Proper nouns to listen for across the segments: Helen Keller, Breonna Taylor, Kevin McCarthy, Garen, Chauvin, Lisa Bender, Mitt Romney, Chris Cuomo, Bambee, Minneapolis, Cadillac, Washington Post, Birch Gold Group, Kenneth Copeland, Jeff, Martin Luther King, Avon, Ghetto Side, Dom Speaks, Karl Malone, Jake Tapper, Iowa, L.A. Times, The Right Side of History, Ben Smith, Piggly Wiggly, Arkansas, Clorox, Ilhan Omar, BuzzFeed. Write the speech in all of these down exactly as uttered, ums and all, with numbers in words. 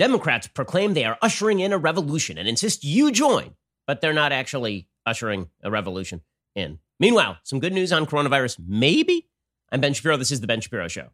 Democrats proclaim they are ushering in a revolution and insist you join, but they're not actually ushering a revolution in. Meanwhile, some good news on coronavirus, maybe? I'm Ben Shapiro. This is The Ben Shapiro Show.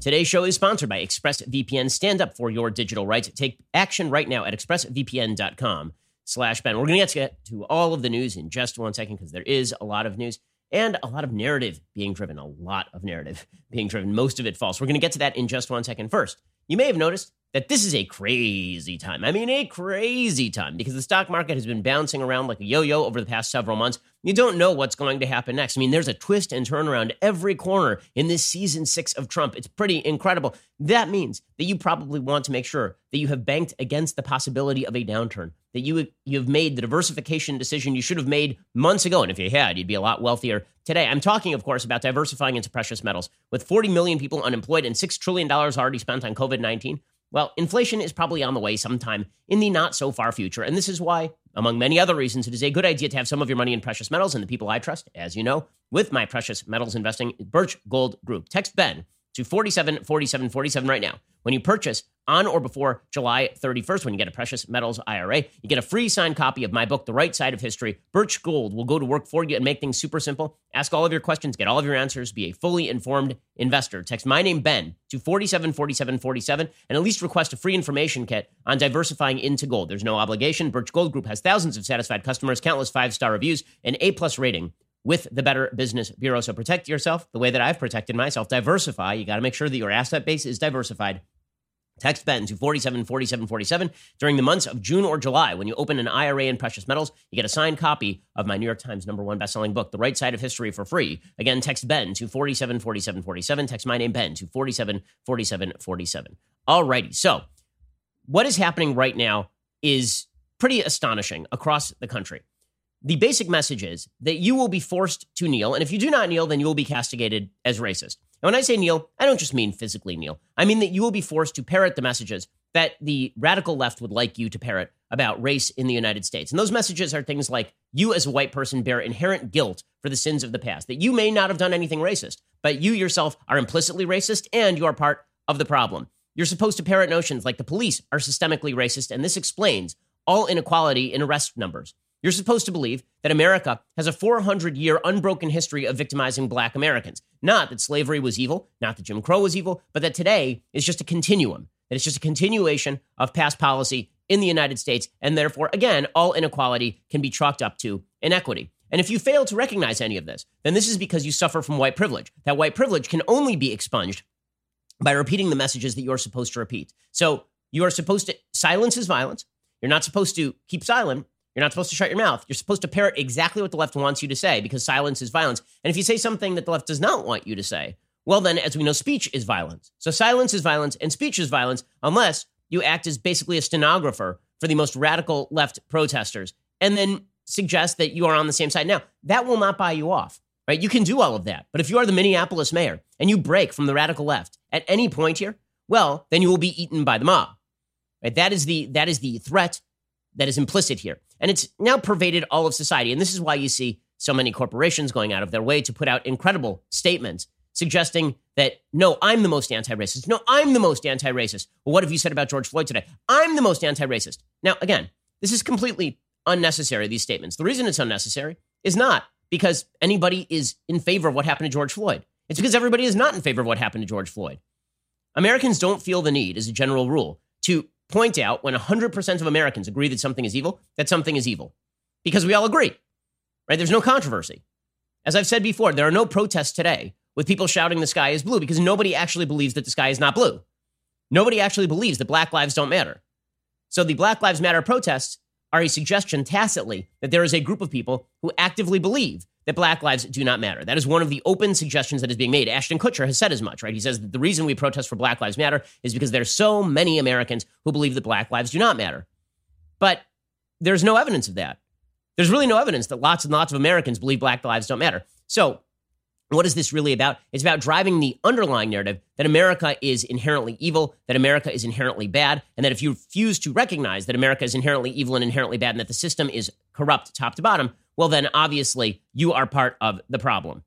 Today's show is sponsored by ExpressVPN. Stand up for your digital rights. Take action right now at expressvpn.com slash Ben. We're going to get to all of the news in just one second because there is a lot of news. And a lot of narrative being driven, a lot of narrative being driven, most of it false. We're going to get to that in just one second. First, you may have noticed that this is a crazy time. I mean, a crazy time because the stock market has been bouncing around like a yo-yo over the past several months. You don't know what's going to happen next. I mean, there's a twist and turn around every corner in this season six of Trump. It's pretty incredible. That means that you probably want to make sure that you have banked against the possibility of a downturn, that you you have made the diversification decision you should have made months ago. And if you had, you'd be a lot wealthier today. I'm talking, of course, about diversifying into precious metals. With forty million people unemployed and six trillion dollars already spent on covid nineteen, well, inflation is probably on the way sometime in the not-so-far future. And this is why, among many other reasons, it is a good idea to have some of your money in precious metals and the people I trust, as you know, with my precious metals investing, Birch Gold Group. Text Ben to four seven four seven four seven right now. When you purchase on or before July thirty-first, when you get a precious metals I R A, you get a free signed copy of my book, The Right Side of History. Birch Gold will go to work for you and make things super simple. Ask all of your questions, get all of your answers, be a fully informed investor. Text my name, Ben, to four seven four seven four seven and at least request a free information kit on diversifying into gold. There's no obligation. Birch Gold Group has thousands of satisfied customers, countless five-star reviews, and A-plus rating with the Better Business Bureau. So protect yourself the way that I've protected myself. Diversify. You got to make sure that your asset base is diversified. Text Ben to four seven four seven four seven. During the months of June or July, when you open an I R A in precious metals, you get a signed copy of my New York Times number one bestselling book, The Right Side of History, for free. Again, text Ben to four seven four seven four seven. Text my name, Ben, to four seven four seven four seven. Alrighty, so what is happening right now is pretty astonishing across the country. The basic message is that you will be forced to kneel, and if you do not kneel, then you will be castigated as racist. And when I say kneel, I don't just mean physically kneel. I mean that you will be forced to parrot the messages that the radical left would like you to parrot about race in the United States. And those messages are things like, you as a white person bear inherent guilt for the sins of the past, that you may not have done anything racist, but you yourself are implicitly racist and you are part of the problem. You're supposed to parrot notions like the police are systemically racist, and this explains all inequality in arrest numbers. You're supposed to believe that America has a four hundred year unbroken history of victimizing Black Americans. Not that slavery was evil, not that Jim Crow was evil, but that today is just a continuum, that it's just a continuation of past policy in the United States, and therefore, again, all inequality can be chalked up to inequity. And if you fail to recognize any of this, then this is because you suffer from white privilege. That white privilege can only be expunged by repeating the messages that you're supposed to repeat. So you are supposed to, silence is violence. You're not supposed to keep silent. You're not supposed to shut your mouth. You're supposed to parrot exactly what the left wants you to say because silence is violence. And if you say something that the left does not want you to say, well, then, as we know, speech is violence. So silence is violence and speech is violence unless you act as basically a stenographer for the most radical left protesters and then suggest that you are on the same side. Now, that will not buy you off, right? You can do all of that. But if you are the Minneapolis mayor and you break from the radical left at any point here, well, then you will be eaten by the mob, right? That is the, that is the threat that is implicit here. And it's now pervaded all of society. And this is why you see so many corporations going out of their way to put out incredible statements suggesting that, no, I'm the most anti-racist. No, I'm the most anti-racist. Well, what have you said about George Floyd today? I'm the most anti-racist. Now, again, this is completely unnecessary, these statements. The reason it's unnecessary is not because anybody is in favor of what happened to George Floyd. It's because everybody is not in favor of what happened to George Floyd. Americans don't feel the need, as a general rule, to point out when one hundred percent of Americans agree that something is evil, that something is evil. Because we all agree, right? There's no controversy. As I've said before, there are no protests today with people shouting the sky is blue because nobody actually believes that the sky is not blue. Nobody actually believes that Black lives don't matter. So the Black Lives Matter protests are a suggestion tacitly that there is a group of people who actively believe that Black lives do not matter. That is one of the open suggestions that is being made. Ashton Kutcher has said as much, right? He says that the reason we protest for Black Lives Matter is because there's so many Americans who believe that Black lives do not matter. But there's no evidence of that. There's really no evidence that lots and lots of Americans believe Black lives don't matter. So what is this really about? It's about driving the underlying narrative that America is inherently evil, that America is inherently bad, and that if you refuse to recognize that America is inherently evil and inherently bad and that the system is corrupt top to bottom, well, then obviously you are part of the problem.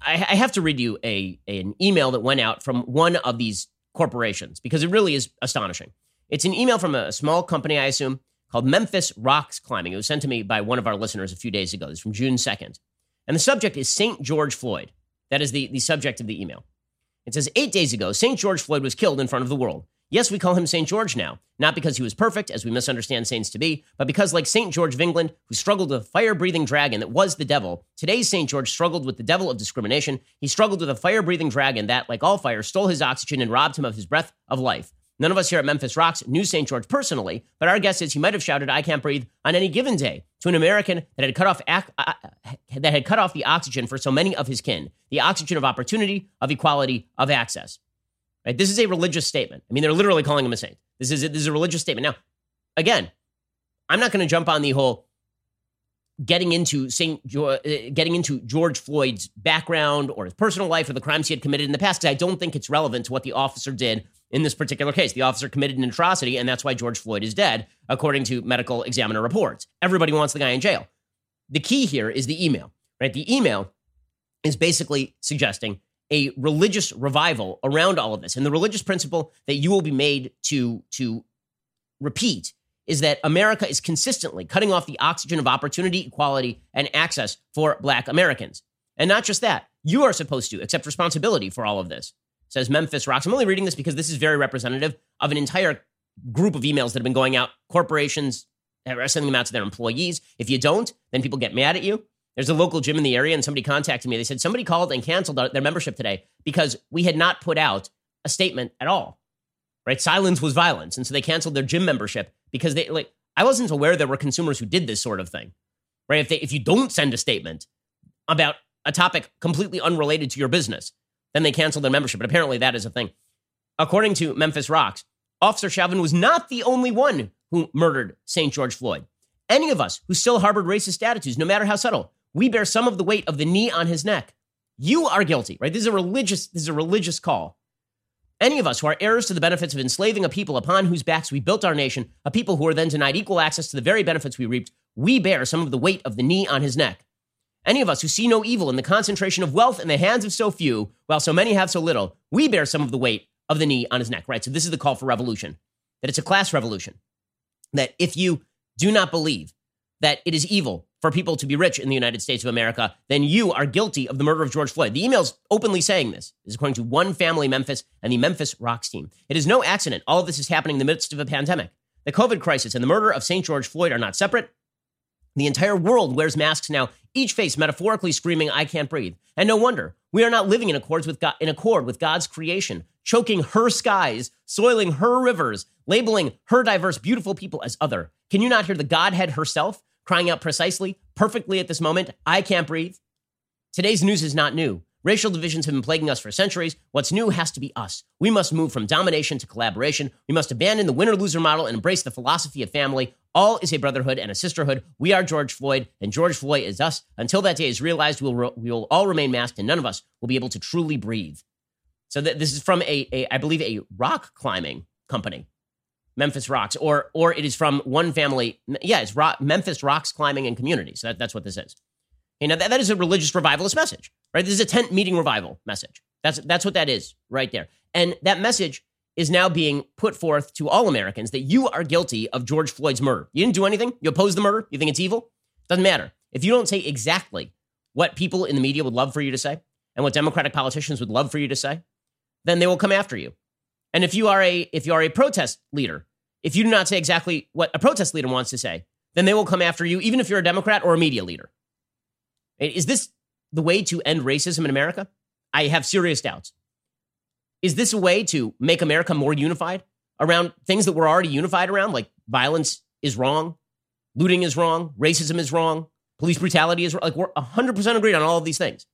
I have to read you a an email that went out from one of these corporations because it really is astonishing. It's an email from a small company, I assume, called Memphis Rocks Climbing. It was sent to me by one of our listeners a few days ago. It's from June second. And the subject is Saint George Floyd. That is the, the subject of the email. It says, eight days ago, Saint George Floyd was killed in front of the world. Yes, we call him Saint George now, not because he was perfect, as we misunderstand saints to be, but because like Saint George of England, who struggled with a fire-breathing dragon that was the devil, today Saint George struggled with the devil of discrimination. He struggled with a fire-breathing dragon that, like all fire, stole his oxygen and robbed him of his breath of life. None of us here at Memphis Rocks knew Saint George personally, but our guess is he might have shouted, "I can't breathe," on any given day to an American that had cut off ac- uh, that had cut off the oxygen for so many of his kin, the oxygen of opportunity, of equality, of access. Right? This is a religious statement. I mean, they're literally calling him a saint. This is a, this is a religious statement. Now, again, I'm not going to jump on the whole getting into Saint Jo- getting into George Floyd's background or his personal life or the crimes he had committed in the past, because I don't think it's relevant to what the officer did in this particular case. The officer committed an atrocity, and that's why George Floyd is dead, according to medical examiner reports. Everybody wants the guy in jail. The key here is the email, right? The email is basically suggesting a religious revival around all of this. And the religious principle that you will be made to, to repeat is that America is consistently cutting off the oxygen of opportunity, equality, and access for Black Americans. And not just that, you are supposed to accept responsibility for all of this, says Memphis Rocks. I'm only reading this because this is very representative of an entire group of emails that have been going out. Corporations are sending them out to their employees. If you don't, then people get mad at you. There's a local gym in the area, and somebody contacted me. They said somebody called and canceled their membership today because we had not put out a statement at all, right? Silence was violence. And so they canceled their gym membership because they, like, I wasn't aware there were consumers who did this sort of thing, right? If they, if you don't send a statement about a topic completely unrelated to your business, then they canceled their membership, but apparently that is a thing. According to Memphis Rocks, Officer Chauvin was not the only one who murdered Saint George Floyd. Any of us who still harbored racist attitudes, no matter how subtle, we bear some of the weight of the knee on his neck. You are guilty, right? This is a religious, this is a religious call. Any of us who are heirs to the benefits of enslaving a people upon whose backs we built our nation, a people who were then denied equal access to the very benefits we reaped, we bear some of the weight of the knee on his neck. Any of us who see no evil in the concentration of wealth in the hands of so few, while so many have so little, we bear some of the weight of the knee on his neck, right? So this is the call for revolution, that it's a class revolution, that if you do not believe that it is evil for people to be rich in the United States of America, then you are guilty of the murder of George Floyd. The email's openly saying this. This is according to One Family Memphis and the Memphis Rocks team. It is no accident all of this is happening in the midst of a pandemic. The COVID crisis and the murder of Saint George Floyd are not separate. The entire world wears masks now, each face metaphorically screaming, "I can't breathe." And no wonder. We are not living in accord with God, in accord with God's creation, choking her skies, soiling her rivers, labeling her diverse, beautiful people as other. Can you not hear the Godhead herself crying out precisely, perfectly at this moment, "I can't breathe"? Today's news is not new. Racial divisions have been plaguing us for centuries. What's new has to be us. We must move from domination to collaboration. We must abandon the winner-loser model and embrace the philosophy of family. All is a brotherhood and a sisterhood. We are George Floyd, and George Floyd is us. Until that day is realized, we'll re- we will all remain masked, and none of us will be able to truly breathe. So th- this is from, a, a, I believe, a rock climbing company, Memphis Rocks, or or it is from One Family. Yeah, it's rock, Memphis Rocks Climbing and Community. So that, that's what this is. You know, that, that is a religious revivalist message, right? This is a tent meeting revival message. That's that's what that is right there. And that message is now being put forth to all Americans that you are guilty of George Floyd's murder. You didn't do anything. You oppose the murder. You think it's evil. Doesn't matter. If you don't say exactly what people in the media would love for you to say and what Democratic politicians would love for you to say, then they will come after you. And if you are a if you are a protest leader, if you do not say exactly what a protest leader wants to say, then they will come after you, even if you're a Democrat or a media leader. Is this the way to end racism in America? I have serious doubts. Is this a way to make America more unified around things that we're already unified around, like violence is wrong, looting is wrong, racism is wrong, police brutality is wrong? Like, we're one hundred percent agreed on all of these things.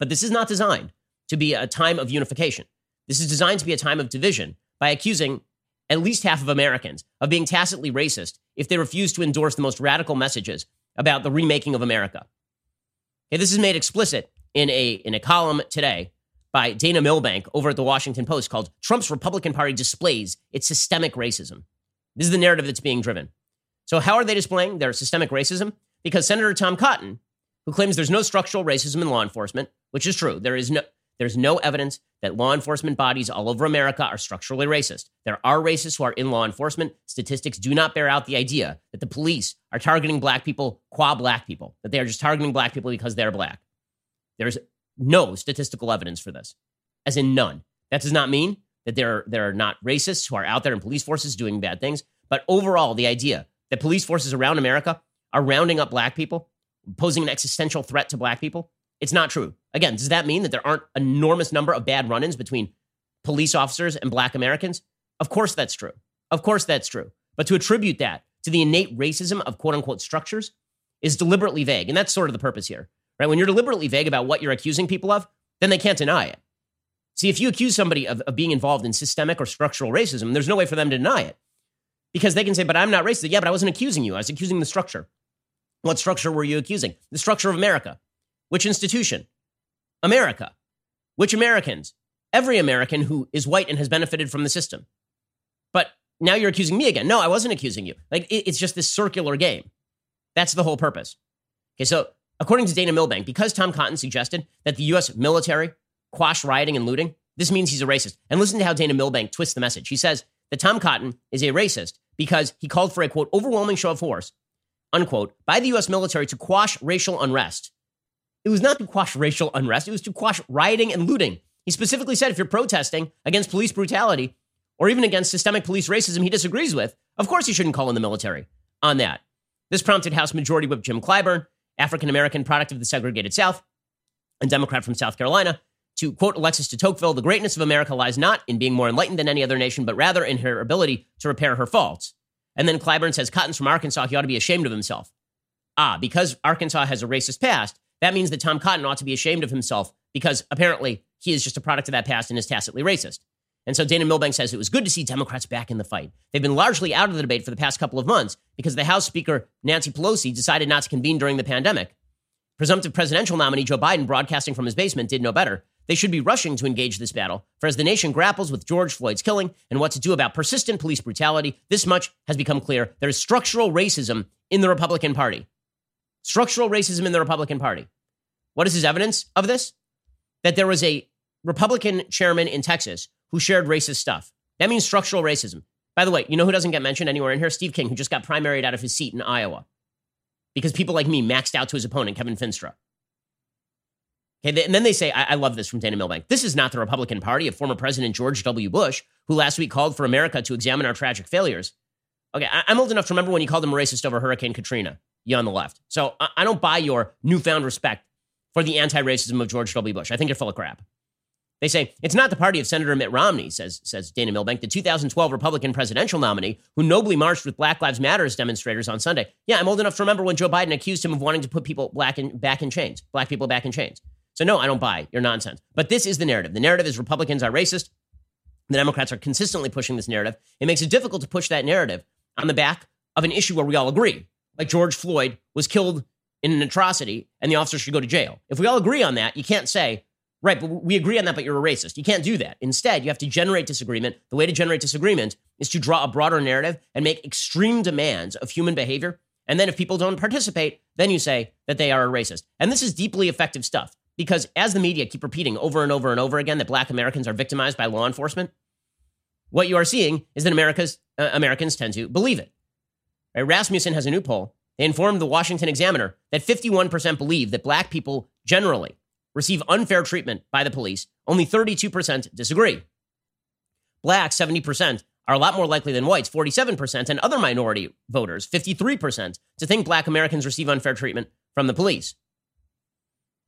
But this is not designed to be a time of unification. This is designed to be a time of division by accusing at least half of Americans of being tacitly racist if they refuse to endorse the most radical messages about the remaking of America. Okay, this is made explicit in a in a column today by Dana Milbank over at the Washington Post called "Trump's Republican Party Displays Its Systemic Racism." This is the narrative that's being driven. So how are they displaying their systemic racism? Because Senator Tom Cotton, who claims there's no structural racism in law enforcement, which is true. There is no there's no evidence that law enforcement bodies all over America are structurally racist. There are racists who are in law enforcement. Statistics do not bear out the idea that the police are targeting black people, qua black people, that they are just targeting black people because they're black. There's no statistical evidence for this, as in none. That does not mean that there are, there are not racists who are out there in police forces doing bad things. But overall, the idea that police forces around America are rounding up black people, posing an existential threat to black people, it's not true. Again, does that mean that there aren't an enormous number of bad run-ins between police officers and black Americans? Of course that's true. Of course that's true. But to attribute that to the innate racism of quote-unquote structures is deliberately vague. And that's sort of the purpose here, right? When you're deliberately vague about what you're accusing people of, then they can't deny it. See, if you accuse somebody of, of being involved in systemic or structural racism, there's no way for them to deny it. Because they can say, but I'm not racist. Yeah, but I wasn't accusing you. I was accusing the structure. What structure were you accusing? The structure of America. Which institution? America. Which Americans? Every American who is white and has benefited from the system. But now you're accusing me again. No, I wasn't accusing you. Like, it, it's just this circular game. That's the whole purpose. Okay, so according to Dana Milbank, because Tom Cotton suggested that the U S military quash rioting and looting, this means he's a racist. And listen to how Dana Milbank twists the message. He says that Tom Cotton is a racist because he called for a, quote, overwhelming show of force, unquote, by the U S military to quash racial unrest. It was not to quash racial unrest. It was to quash rioting and looting. He specifically said if you're protesting against police brutality or even against systemic police racism he disagrees with, of course you shouldn't call in the military on that. This prompted House Majority Whip Jim Clyburn, African-American product of the segregated South and Democrat from South Carolina, to quote Alexis de Tocqueville, the greatness of America lies not in being more enlightened than any other nation, but rather in her ability to repair her faults. And then Clyburn says, Cotton's from Arkansas, he ought to be ashamed of himself. Ah, because Arkansas has a racist past, that means that Tom Cotton ought to be ashamed of himself because apparently he is just a product of that past and is tacitly racist. And so Dana Milbank says it was good to see Democrats back in the fight. They've been largely out of the debate for the past couple of months because the House Speaker, Nancy Pelosi, decided not to convene during the pandemic. Presumptive presidential nominee Joe Biden, broadcasting from his basement, did no better. They should be rushing to engage this battle, for as the nation grapples with George Floyd's killing and what to do about persistent police brutality, this much has become clear. There is structural racism in the Republican Party. Structural racism in the Republican Party. What is his evidence of this? That there was a Republican chairman in Texas who shared racist stuff. That means structural racism. By the way, you know who doesn't get mentioned anywhere in here? Steve King, who just got primaried out of his seat in Iowa because people like me maxed out to his opponent, Kevin Finstra. Okay, and then they say, I, I love this from Dana Milbank. This is not the Republican Party of former President George W. Bush, who last week called for America to examine our tragic failures. Okay, I, I'm old enough to remember when you called him a racist over Hurricane Katrina, you on the left. So I, I don't buy your newfound respect for the anti-racism of George W. Bush. I think you're full of crap. They say, it's not the party of Senator Mitt Romney, says, says Dana Milbank, the two thousand twelve Republican presidential nominee who nobly marched with Black Lives Matter demonstrators on Sunday. Yeah, I'm old enough to remember when Joe Biden accused him of wanting to put people black in, back in chains, black people back in chains. So no, I don't buy your nonsense. But this is the narrative. The narrative is Republicans are racist. The Democrats are consistently pushing this narrative. It makes it difficult to push that narrative on the back of an issue where we all agree. Like George Floyd was killed in an atrocity and the officer should go to jail. If we all agree on that, you can't say, right, but we agree on that, but you're a racist. You can't do that. Instead, you have to generate disagreement. The way to generate disagreement is to draw a broader narrative and make extreme demands of human behavior. And then if people don't participate, then you say that they are a racist. And this is deeply effective stuff. Because as the media keep repeating over and over and over again that black Americans are victimized by law enforcement, what you are seeing is that America's uh, Americans tend to believe it. Right? Rasmussen has a new poll. They informed the Washington Examiner that fifty-one percent believe that black people generally receive unfair treatment by the police. Only thirty-two percent disagree. Blacks, seventy percent, are a lot more likely than whites, forty-seven percent, and other minority voters, fifty-three percent, to think black Americans receive unfair treatment from the police.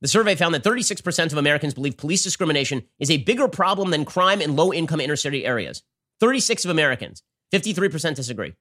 The survey found that thirty-six percent of Americans believe police discrimination is a bigger problem than crime in low-income inner-city areas. thirty-six of Americans, fifty-three percent disagree.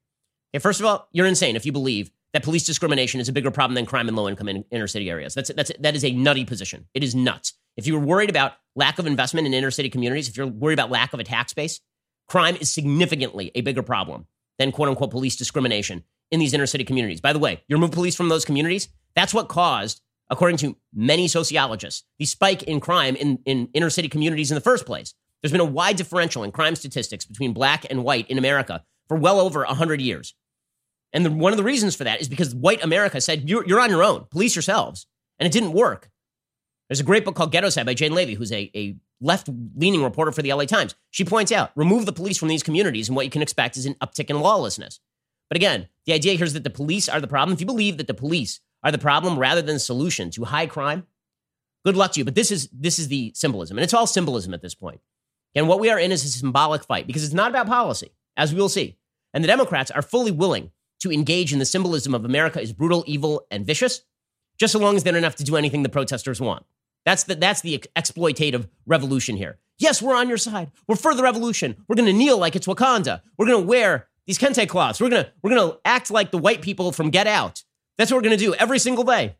Okay, first of all, you're insane if you believe that police discrimination is a bigger problem than crime in low-income in- inner-city areas. That's, that's, that is a nutty position. It is nuts. If you were worried about lack of investment in inner-city communities, if you're worried about lack of a tax base, crime is significantly a bigger problem than quote-unquote police discrimination in these inner-city communities. By the way, you remove police from those communities, that's what caused, according to many sociologists, the spike in crime in, in inner city communities in the first place. There's been a wide differential in crime statistics between black and white in America for well over one hundred years. And the, one of the reasons for that is because white America said, you're, you're on your own, police yourselves. And it didn't work. There's a great book called Ghetto Side by Jane Levy, who's a, a left-leaning reporter for the L A Times. She points out, remove the police from these communities and what you can expect is an uptick in lawlessness. But again, the idea here is that the police are the problem. If you believe that the police are the problem rather than the solution to high crime, good luck to you. But this is this is the symbolism. And it's all symbolism at this point. And what we are in is a symbolic fight because it's not about policy, as we will see. And the Democrats are fully willing to engage in the symbolism of America is brutal, evil, and vicious, just so long as they don't have to do anything the protesters want. That's the, that's the exploitative revolution here. Yes, we're on your side. We're for the revolution. We're going to kneel like it's Wakanda. We're going to wear these kente cloths. We're going to we're going to act like the white people from Get Out. That's what we're going to do every single day.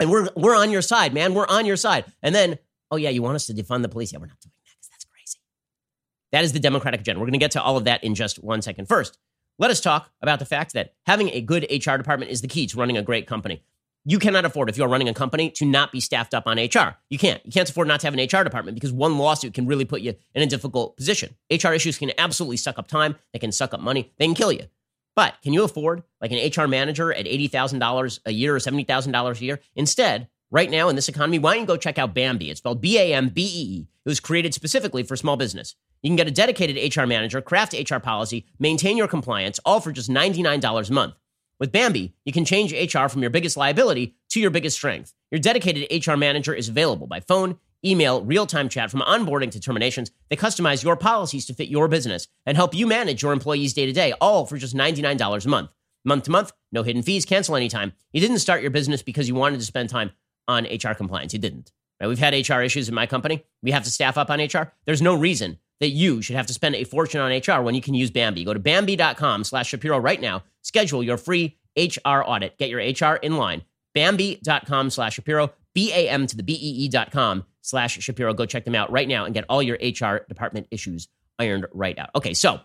And we're we're on your side, man. We're on your side. And then, oh yeah, you want us to defund the police? Yeah, we're not doing that because that's crazy. That is the Democratic agenda. We're going to get to all of that in just one second. First, let us talk about the fact that having a good H R department is the key to running a great company. You cannot afford, if you're running a company, to not be staffed up on H R. You can't. You can't afford not to have an H R department because one lawsuit can really put you in a difficult position. H R issues can absolutely suck up time. They can suck up money. They can kill you. But can you afford like an H R manager at eighty thousand dollars a year or seventy thousand dollars a year? Instead, right now in this economy, why don't you go check out Bambi? It's spelled B A M B E E. It was created specifically for small business. You can get a dedicated H R manager, craft H R policy, maintain your compliance, all for just ninety-nine dollars a month. With Bambi, you can change H R from your biggest liability to your biggest strength. Your dedicated H R manager is available by phone, email, real-time chat, from onboarding to terminations. They customize your policies to fit your business and help you manage your employees day-to-day, all for just ninety-nine dollars a month. Month to month, no hidden fees, cancel anytime. You didn't start your business because you wanted to spend time on H R compliance. You didn't. Right? We've had H R issues in my company. We have to staff up on H R. There's no reason that you should have to spend a fortune on H R when you can use Bambi. Go to Bambi.com slash Shapiro right now. Schedule your free H R audit. Get your H R in line. Bambi.com slash Shapiro. B-A-M to the B-E-E dot com slash Shapiro. Go check them out right now and get all your H R department issues ironed right out. Okay, so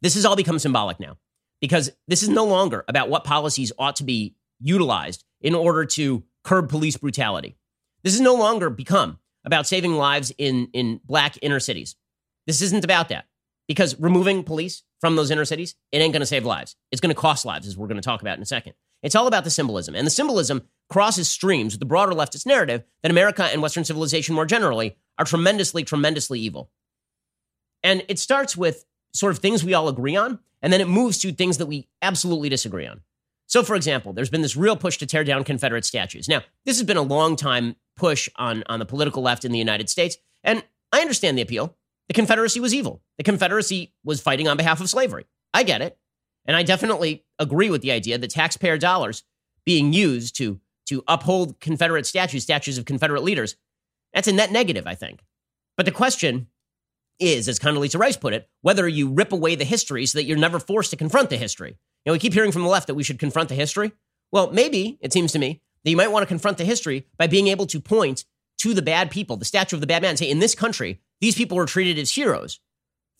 this has all become symbolic now because this is no longer about what policies ought to be utilized in order to curb police brutality. This has no longer become about saving lives in, in black inner cities. This isn't about that, because removing police from those inner cities, it ain't going to save lives. It's going to cost lives, as we're going to talk about in a second. It's all about the symbolism, and the symbolism crosses streams with the broader leftist narrative that America and Western civilization more generally are tremendously, tremendously evil. And it starts with sort of things we all agree on, and then it moves to things that we absolutely disagree on. So, for example, there's been this real push to tear down Confederate statues. Now, this has been a long time push on, on the political left in the United States, and I understand the appeal. The Confederacy was evil. The Confederacy was fighting on behalf of slavery. I get it, and I definitely agree with the idea that taxpayer dollars being used to, to uphold Confederate statues, statues of Confederate leaders, that's a net negative, I think. But the question is, as Condoleezza Rice put it, whether you rip away the history so that you're never forced to confront the history. You know, we keep hearing from the left that we should confront the history. Well, maybe, it seems to me, that you might want to confront the history by being able to point to the bad people, the statue of the bad man, and say, in this country, these people were treated as heroes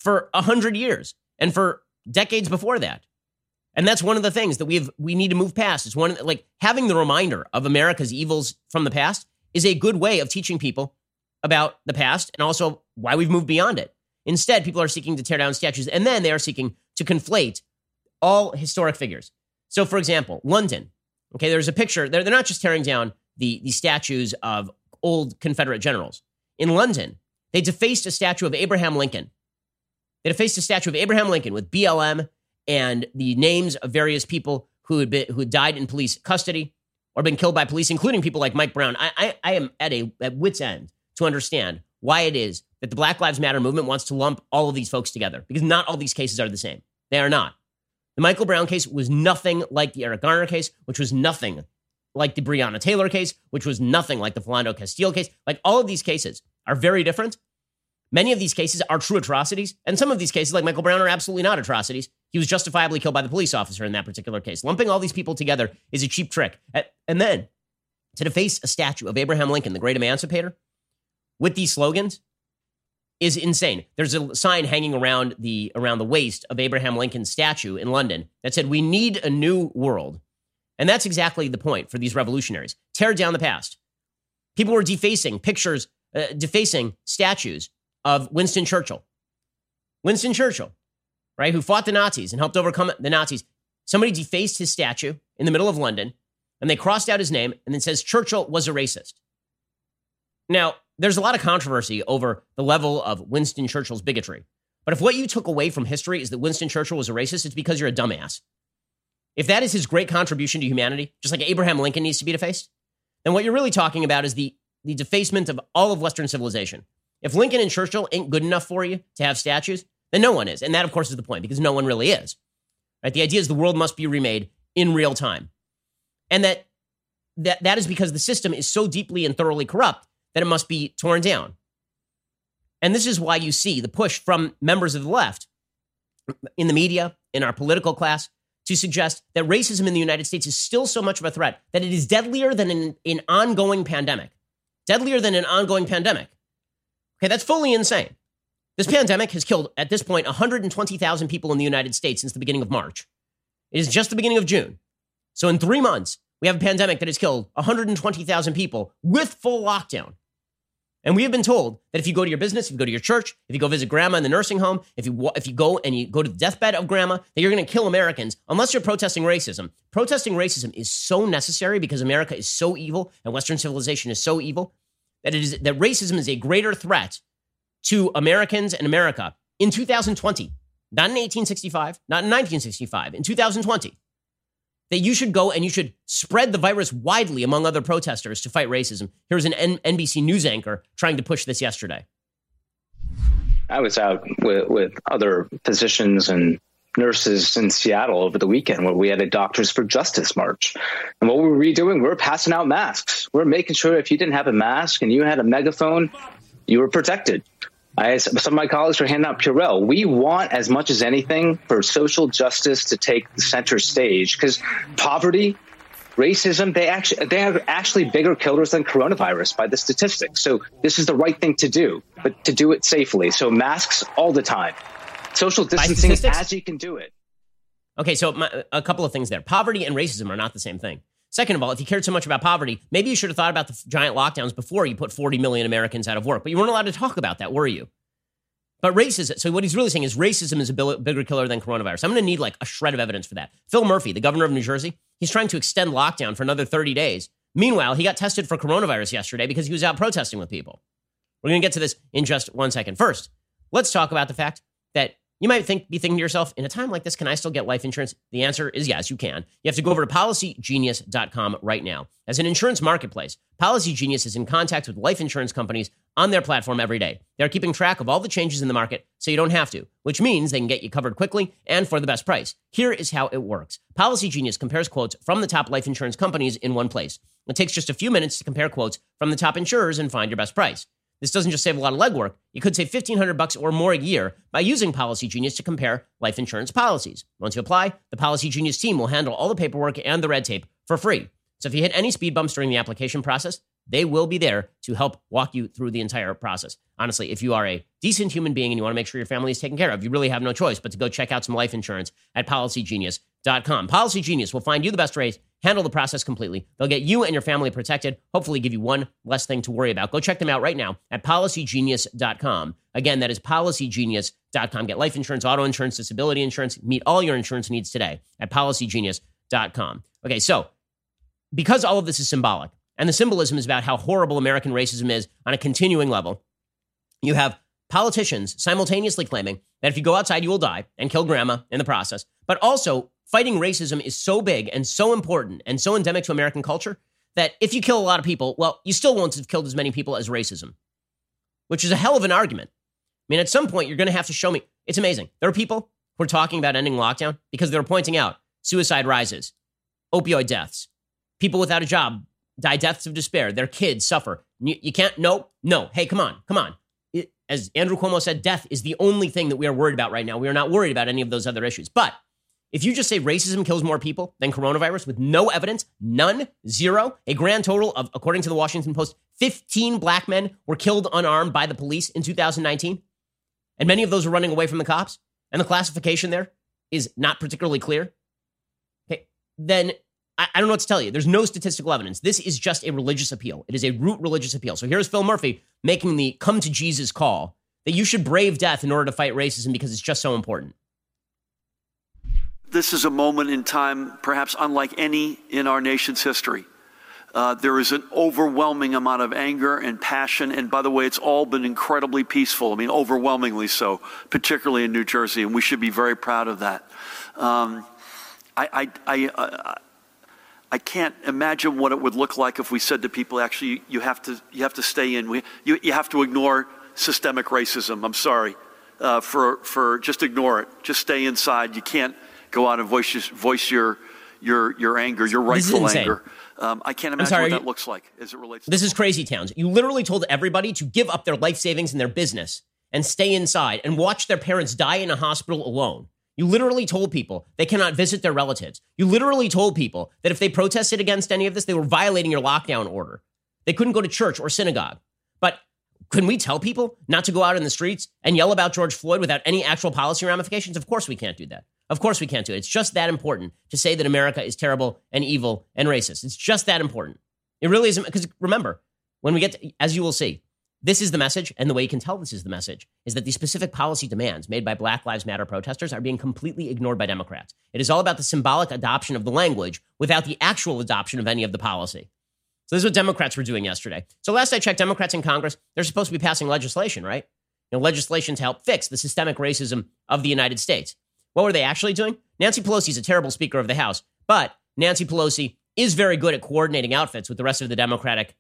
for one hundred years and for decades before that. And that's one of the things that we have, we need to move past. It's one, like, having the reminder of America's evils from the past is a good way of teaching people about the past and also why we've moved beyond it. Instead, people are seeking to tear down statues, and then they are seeking to conflate all historic figures. So, for example, London. Okay, there's a picture. They're, they're not just tearing down the, the statues of old Confederate generals. In London, they defaced a statue of Abraham Lincoln. They defaced a statue of Abraham Lincoln with B L M and the names of various people who had been, who had died in police custody or been killed by police, including people like Mike Brown. I, I, I am at a at wit's end to understand why it is that the Black Lives Matter movement wants to lump all of these folks together, because not all these cases are the same. They are not. The Michael Brown case was nothing like the Eric Garner case, which was nothing like the Breonna Taylor case, which was nothing like the Philando Castile case. Like, all of these cases are very different. Many of these cases are true atrocities, and some of these cases, like Michael Brown, are absolutely not atrocities. He was justifiably killed by the police officer in that particular case. Lumping all these people together is a cheap trick. And then to deface a statue of Abraham Lincoln, the great emancipator, with these slogans is insane. There's a sign hanging around the around the waist of Abraham Lincoln's statue in London that said, "We need a new world." And that's exactly the point for these revolutionaries. Tear down the past. People were defacing pictures, uh, defacing statues of Winston Churchill. Winston Churchill, right, who fought the Nazis and helped overcome the Nazis. Somebody defaced his statue in the middle of London, and they crossed out his name, and it says Churchill was a racist. Now, there's a lot of controversy over the level of Winston Churchill's bigotry. But if what you took away from history is that Winston Churchill was a racist, it's because you're a dumbass. If that is his great contribution to humanity, just like Abraham Lincoln needs to be defaced, then what you're really talking about is the, the defacement of all of Western civilization. If Lincoln and Churchill ain't good enough for you to have statues, then no one is. And that, of course, is the point, because no one really is. Right? The idea is the world must be remade in real time. And that, that that is because the system is so deeply and thoroughly corrupt that it must be torn down. And this is why you see the push from members of the left in the media, in our political class, to suggest that racism in the United States is still so much of a threat that it is deadlier than an, an ongoing pandemic. Deadlier than an ongoing pandemic. Okay, that's fully insane. This pandemic has killed, at this point, one hundred twenty thousand people in the United States since the beginning of March. It is just the beginning of June. So in three months, we have a pandemic that has killed one hundred twenty thousand people with full lockdown. And we have been told that if you go to your business, if you go to your church, if you go visit grandma in the nursing home, if you if you go and you go to the deathbed of grandma, that you're going to kill Americans unless you're protesting racism. Protesting racism is so necessary because America is so evil and Western civilization is so evil that it is that racism is a greater threat to Americans and America in two thousand twenty, not in eighteen sixty-five, not in nineteen sixty-five, in two thousand twenty, that you should go and you should spread the virus widely among other protesters to fight racism. Here's an N- N B C News anchor trying to push this yesterday. I was out with, with other physicians and nurses in Seattle over the weekend where we had a Doctors for Justice march. And what were we doing? We were passing out masks. We we're making sure if you didn't have a mask and you had a megaphone, you were protected. I, some of my colleagues were handing out Purell. We want, as much as anything, for social justice to take the center stage because poverty, racism, they actually they are actually bigger killers than coronavirus by the statistics. So this is the right thing to do, but to do it safely. So masks all the time, social distancing as you can do it. Okay, so my, a couple of things there. Poverty and racism are not the same thing. Second of all, if you cared so much about poverty, maybe you should have thought about the giant lockdowns before you put forty million Americans out of work. But you weren't allowed to talk about that, were you? But racism, so what he's really saying is racism is a bigger killer than coronavirus. I'm going to need like a shred of evidence for that. Phil Murphy, the governor of New Jersey, he's trying to extend lockdown for another thirty days. Meanwhile, he got tested for coronavirus yesterday because he was out protesting with people. We're going to get to this in just one second. First, let's talk about the fact that you might think, be thinking to yourself, in a time like this, can I still get life insurance? The answer is yes, you can. You have to go over to Policy Genius dot com right now. As an insurance marketplace, Policy Genius is in contact with life insurance companies on their platform every day. They're keeping track of all the changes in the market so you don't have to, which means they can get you covered quickly and for the best price. Here is how it works. Policy Genius compares quotes from the top life insurance companies in one place. It takes just a few minutes to compare quotes from the top insurers and find your best price. This doesn't just save a lot of legwork. You could save fifteen hundred bucks or more a year by using Policy Genius to compare life insurance policies. Once you apply, the Policy Genius team will handle all the paperwork and the red tape for free. So if you hit any speed bumps during the application process, they will be there to help walk you through the entire process. Honestly, if you are a decent human being and you want to make sure your family is taken care of, you really have no choice but to go check out some life insurance at Policy Genius dot com. Policy Genius will find you the best rate, handle the process completely. They'll get you and your family protected, hopefully give you one less thing to worry about. Go check them out right now at Policy Genius dot com. Again, that is Policy Genius dot com. Get life insurance, auto insurance, disability insurance. Meet all your insurance needs today at Policy Genius dot com. Okay, so because all of this is symbolic, and the symbolism is about how horrible American racism is on a continuing level, you have politicians simultaneously claiming that if you go outside, you will die and kill grandma in the process, but also fighting racism is so big and so important and so endemic to American culture that if you kill a lot of people, well, you still won't have killed as many people as racism, which is a hell of an argument. I mean, at some point, you're going to have to show me. It's amazing. There are people who are talking about ending lockdown because they're pointing out suicide rises, opioid deaths, people without a job die deaths of despair, their kids suffer. You, you can't, no, no. Hey, come on, come on. It, as Andrew Cuomo said, death is the only thing that we are worried about right now. We are not worried about any of those other issues. But if you just say racism kills more people than coronavirus with no evidence, none, zero, a grand total of, according to the Washington Post, fifteen black men were killed unarmed by the police in two thousand nineteen. And many of those were running away from the cops. And the classification there is not particularly clear. Okay, then I, I don't know what to tell you. There's no statistical evidence. This is just a religious appeal. It is a root religious appeal. So here's Phil Murphy making the come to Jesus call that you should brave death in order to fight racism because it's just so important. This is a moment in time, perhaps unlike any in our nation's history. Uh, there is an overwhelming amount of anger and passion. And by the way, it's all been incredibly peaceful. I mean, overwhelmingly so, particularly in New Jersey. And we should be very proud of that. Um, I, I, I, I, I can't imagine what it would look like if we said to people, actually, you have to, you have to stay in. We, you, you have to ignore systemic racism. I'm sorry. Uh, for, for just ignore it. Just stay inside. You can't go out and voice, voice your, your, your anger, your rightful anger. Um, I can't imagine sorry, what that you, looks like as it relates. This to is crazy, Towns. You literally told everybody to give up their life savings and their business and stay inside and watch their parents die in a hospital alone. You literally told people they cannot visit their relatives. You literally told people that if they protested against any of this, they were violating your lockdown order. They couldn't go to church or synagogue. But can we tell people not to go out in the streets and yell about George Floyd without any actual policy ramifications? Of course we can't do that. Of course we can't do it. It's just that important to say that America is terrible and evil and racist. It's just that important. It really isn't, because remember, when we get to, as you will see, this is the message, and the way you can tell this is the message, is that these specific policy demands made by Black Lives Matter protesters are being completely ignored by Democrats. It is all about the symbolic adoption of the language without the actual adoption of any of the policy. So this is what Democrats were doing yesterday. So last I checked, Democrats in Congress, they're supposed to be passing legislation, right? You know, legislation to help fix the systemic racism of the United States. What were they actually doing? Nancy Pelosi is a terrible Speaker of the House, but Nancy Pelosi is very good at coordinating outfits with the rest of the Democratic,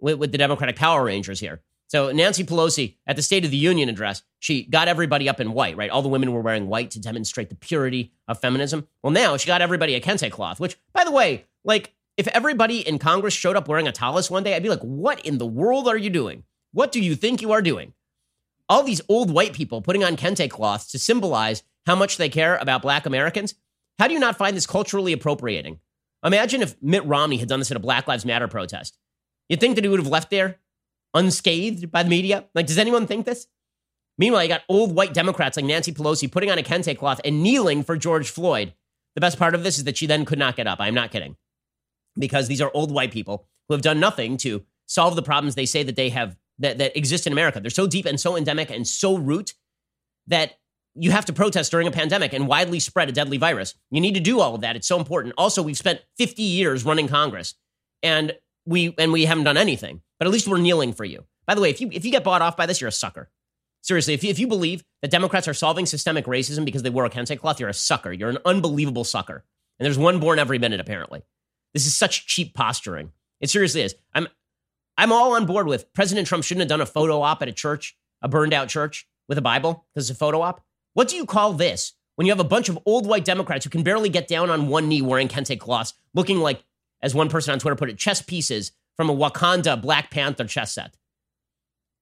with, with the Democratic Power Rangers here. So Nancy Pelosi, at the State of the Union address, she got everybody up in white, right? All the women were wearing white to demonstrate the purity of feminism. Well, now she got everybody a kente cloth, which, by the way, like, if everybody in Congress showed up wearing a tallis one day, I'd be like, what in the world are you doing? What do you think you are doing? All these old white people putting on kente cloths to symbolize how much they care about Black Americans. How do you not find this culturally appropriating? Imagine if Mitt Romney had done this at a Black Lives Matter protest. You'd think that he would have left there unscathed by the media? Like, does anyone think this? Meanwhile, you got old white Democrats like Nancy Pelosi putting on a kente cloth and kneeling for George Floyd. The best part of this is that she then could not get up. I'm not kidding. Because these are old white people who have done nothing to solve the problems they say that they have, that, that exist in America. They're so deep and so endemic and so root that you have to protest during a pandemic and widely spread a deadly virus. You need to do all of that. It's so important. Also, we've spent fifty years running Congress and we and we haven't done anything, but at least we're kneeling for you. By the way, if you if you get bought off by this, you're a sucker. Seriously, if you, if you believe that Democrats are solving systemic racism because they wore a kente cloth, you're a sucker. You're an unbelievable sucker. And there's one born every minute, apparently. This is such cheap posturing. It seriously is. I'm I'm all on board with President Trump shouldn't have done a photo op at a church, a burned out church with a Bible because it's a photo op. What do you call this when you have a bunch of old white Democrats who can barely get down on one knee wearing kente cloths, looking like, as one person on Twitter put it, chess pieces from a Wakanda Black Panther chess set?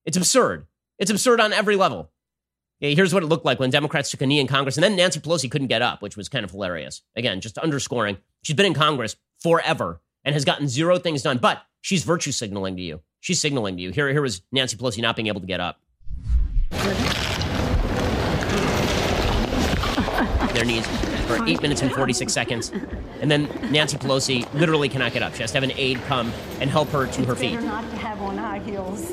It's absurd. It's absurd on every level. Yeah, here's what it looked like when Democrats took a knee in Congress, and then Nancy Pelosi couldn't get up, which was kind of hilarious. Again, just underscoring, she's been in Congress forever and has gotten zero things done, but she's virtue signaling to you. She's signaling to you. Here, here was Nancy Pelosi not being able to get up. Their knees for eight minutes and forty-six seconds. And then Nancy Pelosi literally cannot get up. She has to have an aide come and help her to her feet. It's better not to have on high heels.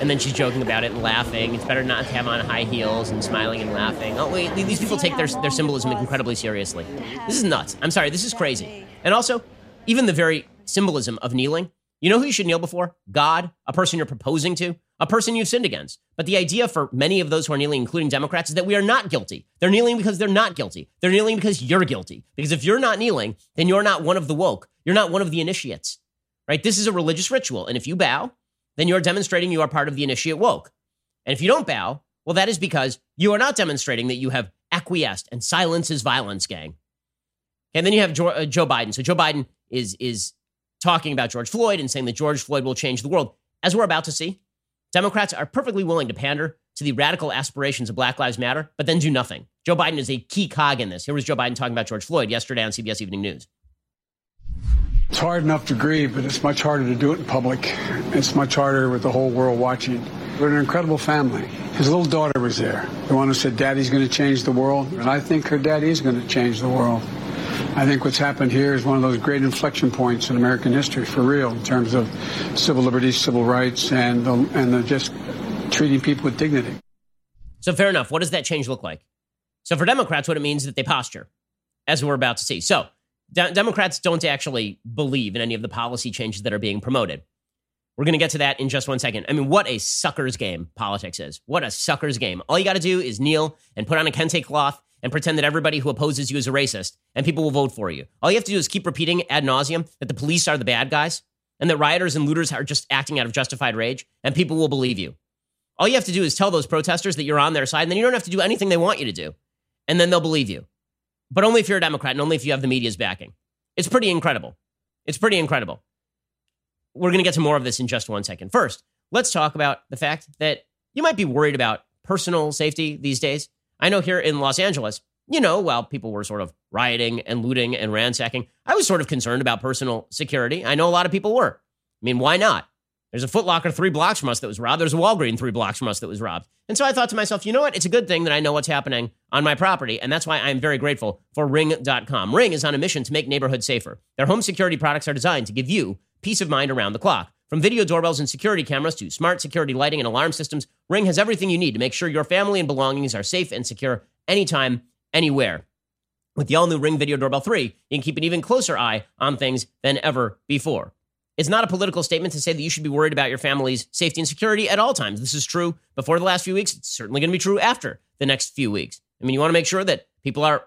And then she's joking about it and laughing. It's better not to have on high heels and smiling and laughing. Oh, wait, these people take their, their symbolism incredibly seriously. This is nuts. I'm sorry, this is crazy. And also, even the very symbolism of kneeling, you know who you should kneel before? God, a person you're proposing to, a person you've sinned against. But the idea for many of those who are kneeling, including Democrats, is that we are not guilty. They're kneeling because they're not guilty. They're kneeling because you're guilty. Because if you're not kneeling, then you're not one of the woke. You're not one of the initiates, right? This is a religious ritual. And if you bow, then you're demonstrating you are part of the initiate woke. And if you don't bow, well, that is because you are not demonstrating that you have acquiesced and silence is violence, gang. And then you have Joe, uh, Joe Biden. So Joe Biden is, is talking about George Floyd and saying that George Floyd will change the world. As we're about to see, Democrats are perfectly willing to pander to the radical aspirations of Black Lives Matter, but then do nothing. Joe Biden is a key cog in this. Here was Joe Biden talking about George Floyd yesterday on C B S Evening News. It's hard enough to grieve, but it's much harder to do it in public. It's much harder with the whole world watching. We're an incredible family. His little daughter was there, the one who said, Daddy's going to change the world. And I think her daddy is going to change the world. I think what's happened here is one of those great inflection points in American history, for real, in terms of civil liberties, civil rights, and, and the just treating people with dignity. So fair enough. What does that change look like? So for Democrats, what it means is that they posture, as we're about to see. So De- Democrats don't actually believe in any of the policy changes that are being promoted. We're going to get to that in just one second. I mean, what a sucker's game politics is. What a sucker's game. All you got to do is kneel and put on a kente cloth and pretend that everybody who opposes you is a racist, and people will vote for you. All you have to do is keep repeating ad nauseum that the police are the bad guys and that rioters and looters are just acting out of justified rage, and people will believe you. All you have to do is tell those protesters that you're on their side, and then you don't have to do anything they want you to do, and then they'll believe you. But only if you're a Democrat and only if you have the media's backing. It's pretty incredible. It's pretty incredible. We're going to get to more of this in just one second. First, let's talk about the fact that you might be worried about personal safety these days. I know here in Los Angeles, you know, while people were sort of rioting and looting and ransacking, I was sort of concerned about personal security. I know a lot of people were. I mean, why not? There's a Foot Locker three blocks from us that was robbed. There's a Walgreens three blocks from us that was robbed. And so I thought to myself, you know what? It's a good thing that I know what's happening on my property. And that's why I'm very grateful for Ring dot com. Ring is on a mission to make neighborhoods safer. Their home security products are designed to give you peace of mind around the clock. From video doorbells and security cameras to smart security lighting and alarm systems, Ring has everything you need to make sure your family and belongings are safe and secure anytime, anywhere. With the all-new Ring Video Doorbell three, you can keep an even closer eye on things than ever before. It's not a political statement to say that you should be worried about your family's safety and security at all times. This is true before the last few weeks. It's certainly going to be true after the next few weeks. I mean, you want to make sure that people are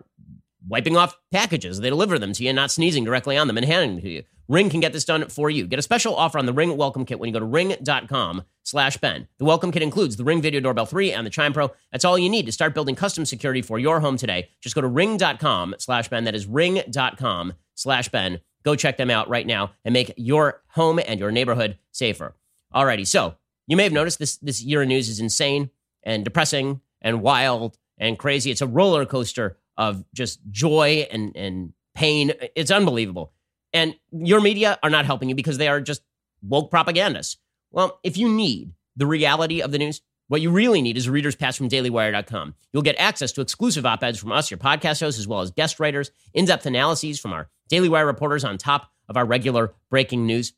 wiping off packages. They deliver them to you and not sneezing directly on them and handing them to you. Ring can get this done for you. Get a special offer on the Ring Welcome Kit when you go to ring dot com slash Ben. The Welcome Kit includes the Ring Video Doorbell three and the Chime Pro. That's all you need to start building custom security for your home today. Just go to ring dot com slash Ben. That is ring dot com slash Ben. Go check them out right now and make your home and your neighborhood safer. Alrighty, so you may have noticed this, this year in news is insane and depressing and wild and crazy. It's a roller coaster of just joy and, and pain. It's unbelievable. And your media are not helping you because they are just woke propagandists. Well, if you need the reality of the news, what you really need is a reader's pass from daily wire dot com. You'll get access to exclusive op-eds from us, your podcast hosts, as well as guest writers, in-depth analyses from our Daily Wire reporters on top of our regular breaking news.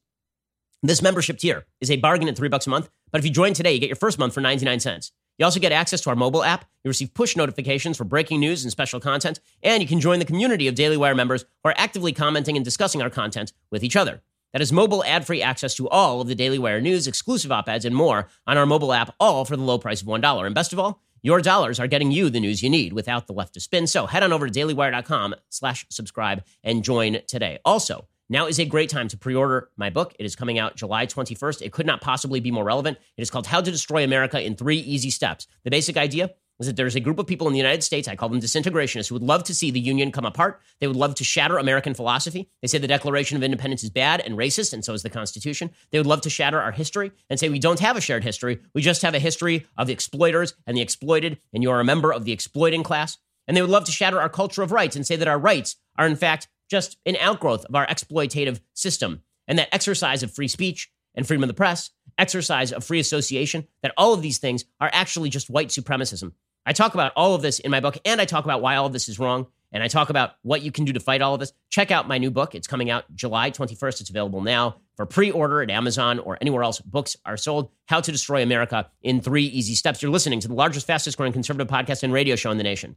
This membership tier is a bargain at three bucks a month, but if you join today, you get your first month for ninety-nine cents. You also get access to our mobile app. You receive push notifications for breaking news and special content, and you can join the community of Daily Wire members who are actively commenting and discussing our content with each other. That is mobile ad-free access to all of the Daily Wire news, exclusive op-eds, and more on our mobile app, all for the low price of one dollar. And best of all, your dollars are getting you the news you need without the left to spin. So head on over to daily wire dot com slash subscribe and join today. Also, now is a great time to pre-order my book. It is coming out July twenty-first. It could not possibly be more relevant. It is called How to Destroy America in Three Easy Steps. The basic idea is that there's a group of people in the United States, I call them disintegrationists, who would love to see the Union come apart. They would love to shatter American philosophy. They say the Declaration of Independence is bad and racist, and so is the Constitution. They would love to shatter our history and say we don't have a shared history. We just have a history of the exploiters and the exploited, and you are a member of the exploiting class. And they would love to shatter our culture of rights and say that our rights are, in fact, just an outgrowth of our exploitative system, and that exercise of free speech and freedom of the press, exercise of free association, that all of these things are actually just white supremacism. I talk about all of this in my book, and I talk about why all of this is wrong, and I talk about what you can do to fight all of this. Check out my new book. It's coming out July twenty-first. It's available now for pre-order at Amazon or anywhere else books are sold. How to Destroy America in Three Easy Steps. You're listening to the largest, fastest-growing conservative podcast and radio show in the nation.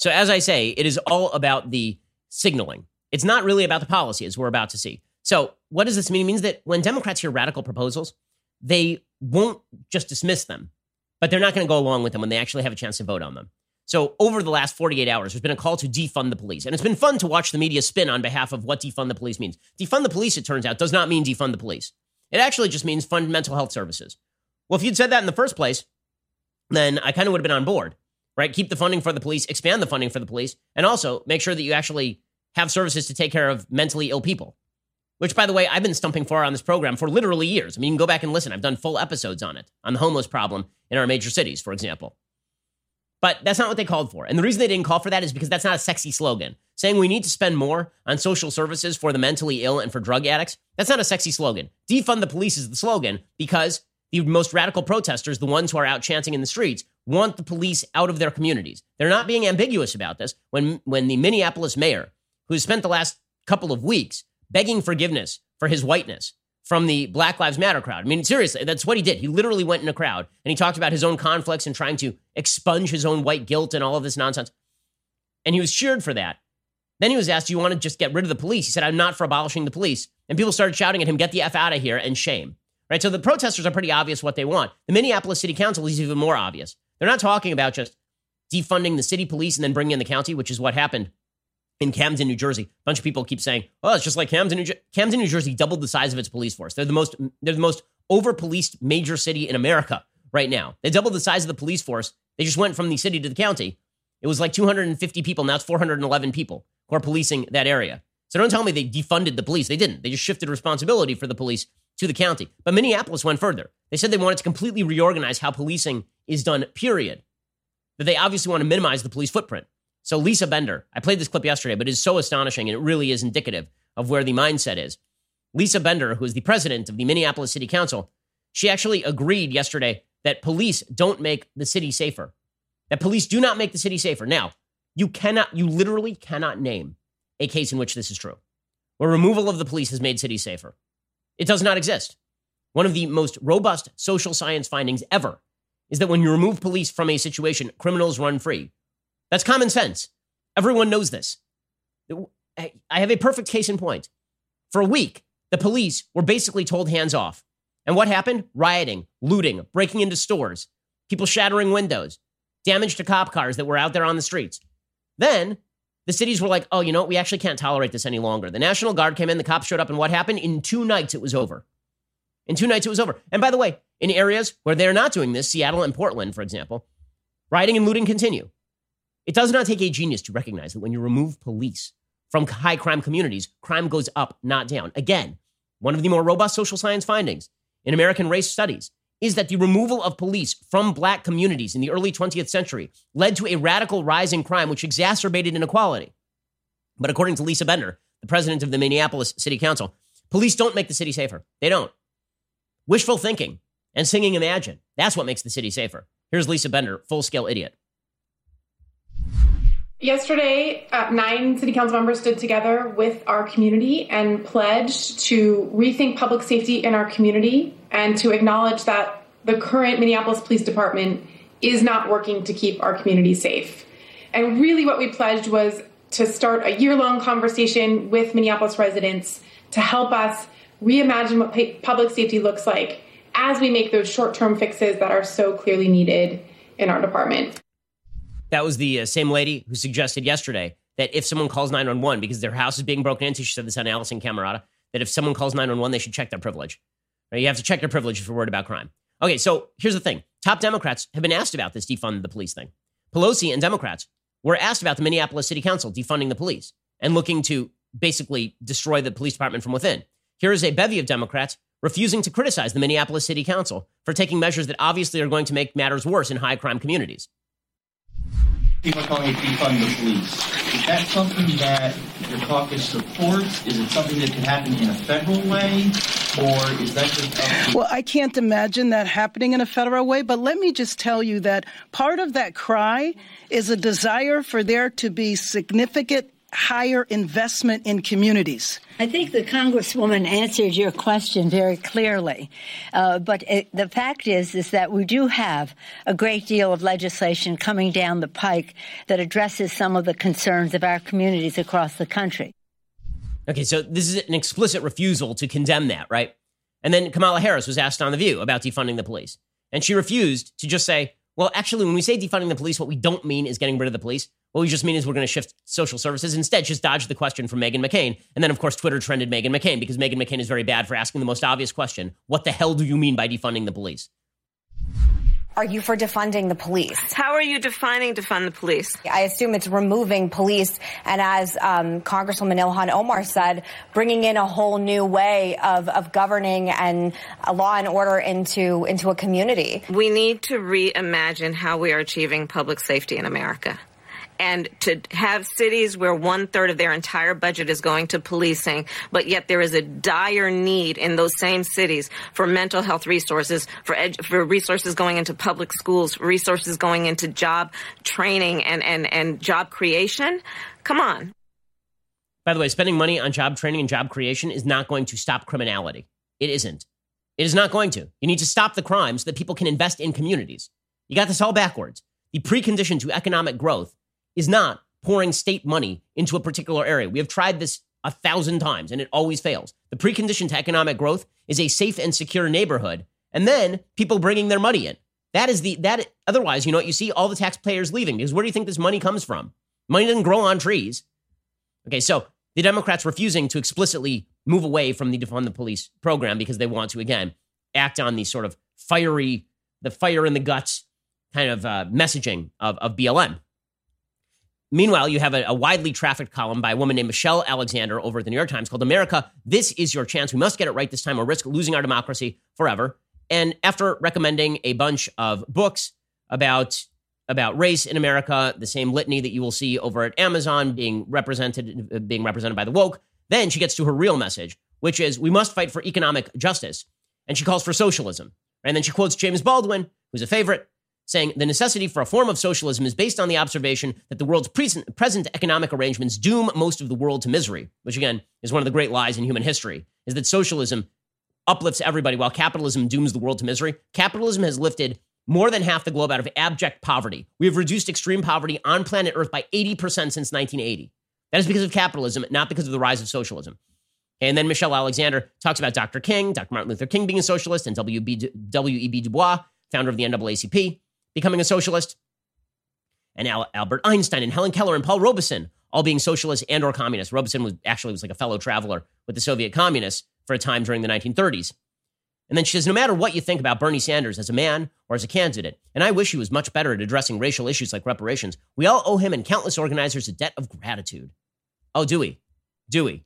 So as I say, it is all about the signaling. It's not really about the policy, as we're about to see. So what does this mean? It means that when Democrats hear radical proposals, they won't just dismiss them, but they're not going to go along with them when they actually have a chance to vote on them. So over the last forty-eight hours, there's been a call to defund the police. And it's been fun to watch the media spin on behalf of what defund the police means. Defund the police, it turns out, does not mean defund the police. It actually just means fund mental health services. Well, if you'd said that in the first place, then I kind of would have been on board, right? Keep the funding for the police, expand the funding for the police, and also make sure that you actually have services to take care of mentally ill people, which, by the way, I've been stumping for on this program for literally years. I mean, you can go back and listen. I've done full episodes on it, on the homeless problem in our major cities, for example. But that's not what they called for. And the reason they didn't call for that is because that's not a sexy slogan. Saying we need to spend more on social services for the mentally ill and for drug addicts, that's not a sexy slogan. Defund the police is the slogan because the most radical protesters, the ones who are out chanting in the streets, want the police out of their communities. They're not being ambiguous about this. When, when the Minneapolis mayor, who spent the last couple of weeks begging forgiveness for his whiteness, from the Black Lives Matter crowd. I mean, seriously, that's what he did. He literally went in a crowd and he talked about his own conflicts and trying to expunge his own white guilt and all of this nonsense. And he was cheered for that. Then he was asked, do you want to just get rid of the police? He said, I'm not for abolishing the police. And people started shouting at him, get the F out of here, and shame. Right? So the protesters are pretty obvious what they want. The Minneapolis City Council is even more obvious. They're not talking about just defunding the city police and then bringing in the county, which is what happened in Camden, New Jersey. A bunch of people keep saying, oh, it's just like Camden, New Jersey. Camden, New Jersey doubled the size of its police force. They're the most, they're the most over-policed major city in America right now. They doubled the size of the police force. They just went from the city to the county. It was like two hundred fifty people. Now it's four hundred eleven people who are policing that area. So don't tell me they defunded the police. They didn't. They just shifted responsibility for the police to the county. But Minneapolis went further. They said they wanted to completely reorganize how policing is done, period. That they obviously want to minimize the police footprint. So Lisa Bender, I played this clip yesterday, but it is so astonishing, and it really is indicative of where the mindset is. Lisa Bender, who is the president of the Minneapolis City Council, she actually agreed yesterday that police don't make the city safer. That police do not make the city safer. Now, you cannot, you literally cannot name a case in which this is true, where removal of the police has made cities safer. It does not exist. One of the most robust social science findings ever is that when you remove police from a situation, criminals run free. That's common sense. Everyone knows this. I have a perfect case in point. For a week, the police were basically told hands off. And what happened? Rioting, looting, breaking into stores, people shattering windows, damage to cop cars that were out there on the streets. Then the cities were like, oh, you know what? We actually can't tolerate this any longer. The National Guard came in, the cops showed up, and what happened? In two nights, it was over. In two nights, it was over. And by the way, in areas where they're not doing this, Seattle and Portland, for example, rioting and looting continue. It does not take a genius to recognize that when you remove police from high crime communities, crime goes up, not down. Again, one of the more robust social science findings in American race studies is that the removal of police from black communities in the early twentieth century led to a radical rise in crime, which exacerbated inequality. But according to Lisa Bender, the president of the Minneapolis City Council, police don't make the city safer. They don't. Wishful thinking and singing Imagine. That's what makes the city safer. Here's Lisa Bender, full-scale idiot. Yesterday, uh, nine city council members stood together with our community and pledged to rethink public safety in our community and to acknowledge that the current Minneapolis Police Department is not working to keep our community safe. And really what we pledged was to start a year-long conversation with Minneapolis residents to help us reimagine what public safety looks like as we make those short-term fixes that are so clearly needed in our department. That was the uh, same lady who suggested yesterday that if someone calls nine one one because their house is being broken into, she said this on Allison Camerata, that if someone calls nine one one, they should check their privilege. Right? You have to check your privilege if you're worried about crime. Okay, so here's the thing. Top Democrats have been asked about this defund the police thing. Pelosi and Democrats were asked about the Minneapolis City Council defunding the police and looking to basically destroy the police department from within. Here is a bevy of Democrats refusing to criticize the Minneapolis City Council for taking measures that obviously are going to make matters worse in high crime communities. People are calling it defund the police. Is that something that your caucus supports? Is it something that could happen in a federal way? Or is that just... Well, I can't imagine that happening in a federal way, but let me just tell you that part of that cry is a desire for there to be significant higher investment in communities. I think the Congresswoman answered your question very clearly. Uh, but it, the fact is, is that we do have a great deal of legislation coming down the pike that addresses some of the concerns of our communities across the country. Okay, so this is an explicit refusal to condemn that, right? And then Kamala Harris was asked on The View about defunding the police. And she refused to just say, well, actually, when we say defunding the police, what we don't mean is getting rid of the police. What we just mean is we're going to shift social services. Instead, just dodge the question from Meghan McCain. And then, of course, Twitter trended Meghan McCain because Meghan McCain is very bad for asking the most obvious question. What the hell do you mean by defunding the police? Are you for defunding the police? How are you defining defund the police? I assume it's removing police. And as um, Congresswoman Ilhan Omar said, bringing in a whole new way of, of governing and uh, law and order into, into a community. We need to reimagine how we are achieving public safety in America. And to have cities where one third of their entire budget is going to policing, but yet there is a dire need in those same cities for mental health resources, for, edu- for resources going into public schools, resources going into job training and, and, and job creation. Come on. By the way, spending money on job training and job creation is not going to stop criminality. It isn't. It is not going to. You need to stop the crime so that people can invest in communities. You got this all backwards. The precondition to economic growth is not pouring state money into a particular area. We have tried this a thousand times, and it always fails. The precondition to economic growth is a safe and secure neighborhood, and then people bringing their money in. That is the, that otherwise, you know what you see? All the taxpayers leaving, because where do you think this money comes from? Money doesn't grow on trees. Okay, so the Democrats refusing to explicitly move away from the defund the police program because they want to, again, act on the sort of fiery, the fire in the guts kind of uh, messaging of, of B L M. Meanwhile, you have a, a widely trafficked column by a woman named Michelle Alexander over at the New York Times called "America, This Is Your Chance. We Must Get It Right This Time or Risk Losing Our Democracy Forever." And after recommending a bunch of books about, about race in America, the same litany that you will see over at Amazon being represented, being represented by the woke, then she gets to her real message, which is we must fight for economic justice. And she calls for socialism. And then she quotes James Baldwin, who's a favorite, saying the necessity for a form of socialism is based on the observation that the world's present, present economic arrangements doom most of the world to misery, which again is one of the great lies in human history, is that socialism uplifts everybody while capitalism dooms the world to misery. Capitalism has lifted more than half the globe out of abject poverty. We have reduced extreme poverty on planet Earth by eighty percent since nineteen eighty. That is because of capitalism, not because of the rise of socialism. And then Michelle Alexander talks about Doctor King, Doctor Martin Luther King being a socialist, and W E B Du Bois, founder of the N double A C P, becoming a socialist, and Al- Albert Einstein and Helen Keller and Paul Robeson all being socialists and or communists. Robeson was actually was like a fellow traveler with the Soviet communists for a time during the nineteen thirties. And then she says, no matter what you think about Bernie Sanders as a man or as a candidate, and I wish he was much better at addressing racial issues like reparations, we all owe him and countless organizers a debt of gratitude. Oh, do we? Do we?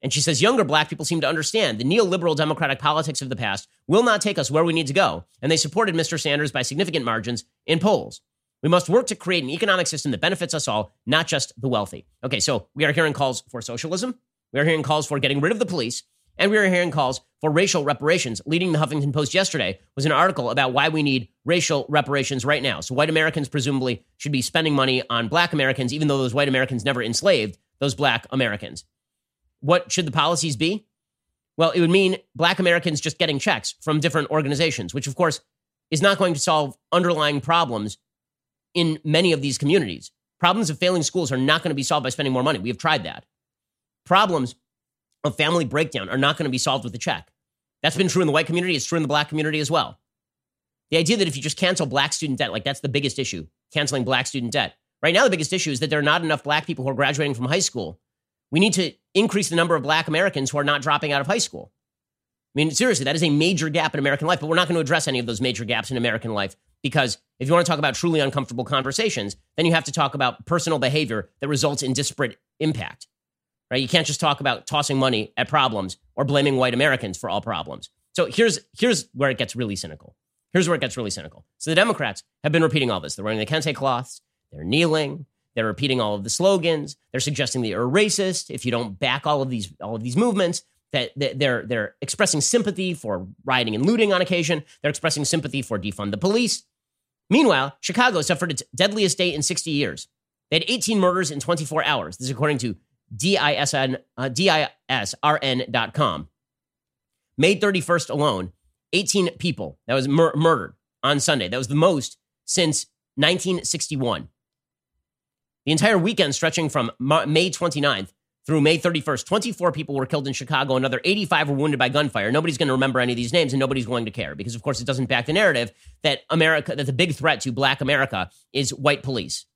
And she says, younger black people seem to understand the neoliberal democratic politics of the past will not take us where we need to go. And they supported Mister Sanders by significant margins in polls. We must work to create an economic system that benefits us all, not just the wealthy. Okay, so we are hearing calls for socialism. We are hearing calls for getting rid of the police. And we are hearing calls for racial reparations. Leading the Huffington Post yesterday was an article about why we need racial reparations right now. So white Americans presumably should be spending money on black Americans, even though those white Americans never enslaved those black Americans. What should the policies be? Well, it would mean black Americans just getting checks from different organizations, which, of course, is not going to solve underlying problems in many of these communities. Problems of failing schools are not going to be solved by spending more money. We have tried that. Problems of family breakdown are not going to be solved with a check. That's been true in the white community. It's true in the black community as well. The idea that if you just cancel black student debt, like that's the biggest issue, canceling black student debt. Right now, the biggest issue is that there are not enough black people who are graduating from high school. We need to increase the number of black Americans who are not dropping out of high school. I mean, seriously, that is a major gap in American life, but we're not going to address any of those major gaps in American life because if you want to talk about truly uncomfortable conversations, then you have to talk about personal behavior that results in disparate impact, right? You can't just talk about tossing money at problems or blaming white Americans for all problems. So here's, here's where it gets really cynical. Here's where it gets really cynical. So the Democrats have been repeating all this. They're wearing the kente cloths. They're kneeling. They're repeating all of the slogans. They're suggesting that you're a racist if you don't back all of these all of these movements. That they're they're expressing sympathy for rioting and looting on occasion. They're expressing sympathy for defund the police. Meanwhile, Chicago suffered its deadliest day in sixty years. They had eighteen murders in twenty-four hours. This is according to D I S R N dot com. May thirty-first alone, eighteen people that was mur- murdered on Sunday. That was the most since nineteen sixty-one. The entire weekend stretching from May twenty-ninth through May thirty-first, twenty-four people were killed in Chicago. Another eighty-five were wounded by gunfire. Nobody's going to remember any of these names and nobody's going to care because, of course, it doesn't back the narrative that America, that the big threat to black America is white police.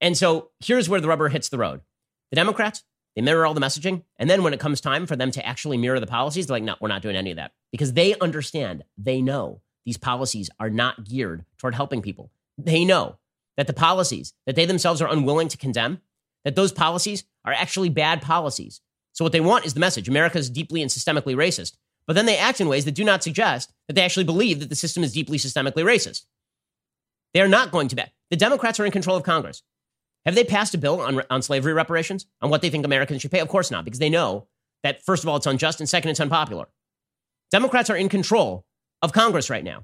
And so here's where the rubber hits the road. The Democrats, they mirror all the messaging. And then when it comes time for them to actually mirror the policies, they're like, no, we're not doing any of that because they understand, they know these policies are not geared toward helping people. They know that the policies that they themselves are unwilling to condemn, that those policies are actually bad policies. So what they want is the message, America is deeply and systemically racist, but then they act in ways that do not suggest that they actually believe that the system is deeply systemically racist. They are not going to back. The Democrats are in control of Congress. Have they passed a bill on, on slavery reparations, on what they think Americans should pay? Of course not, because they know that, first of all, it's unjust, and second, it's unpopular. Democrats are in control of Congress right now.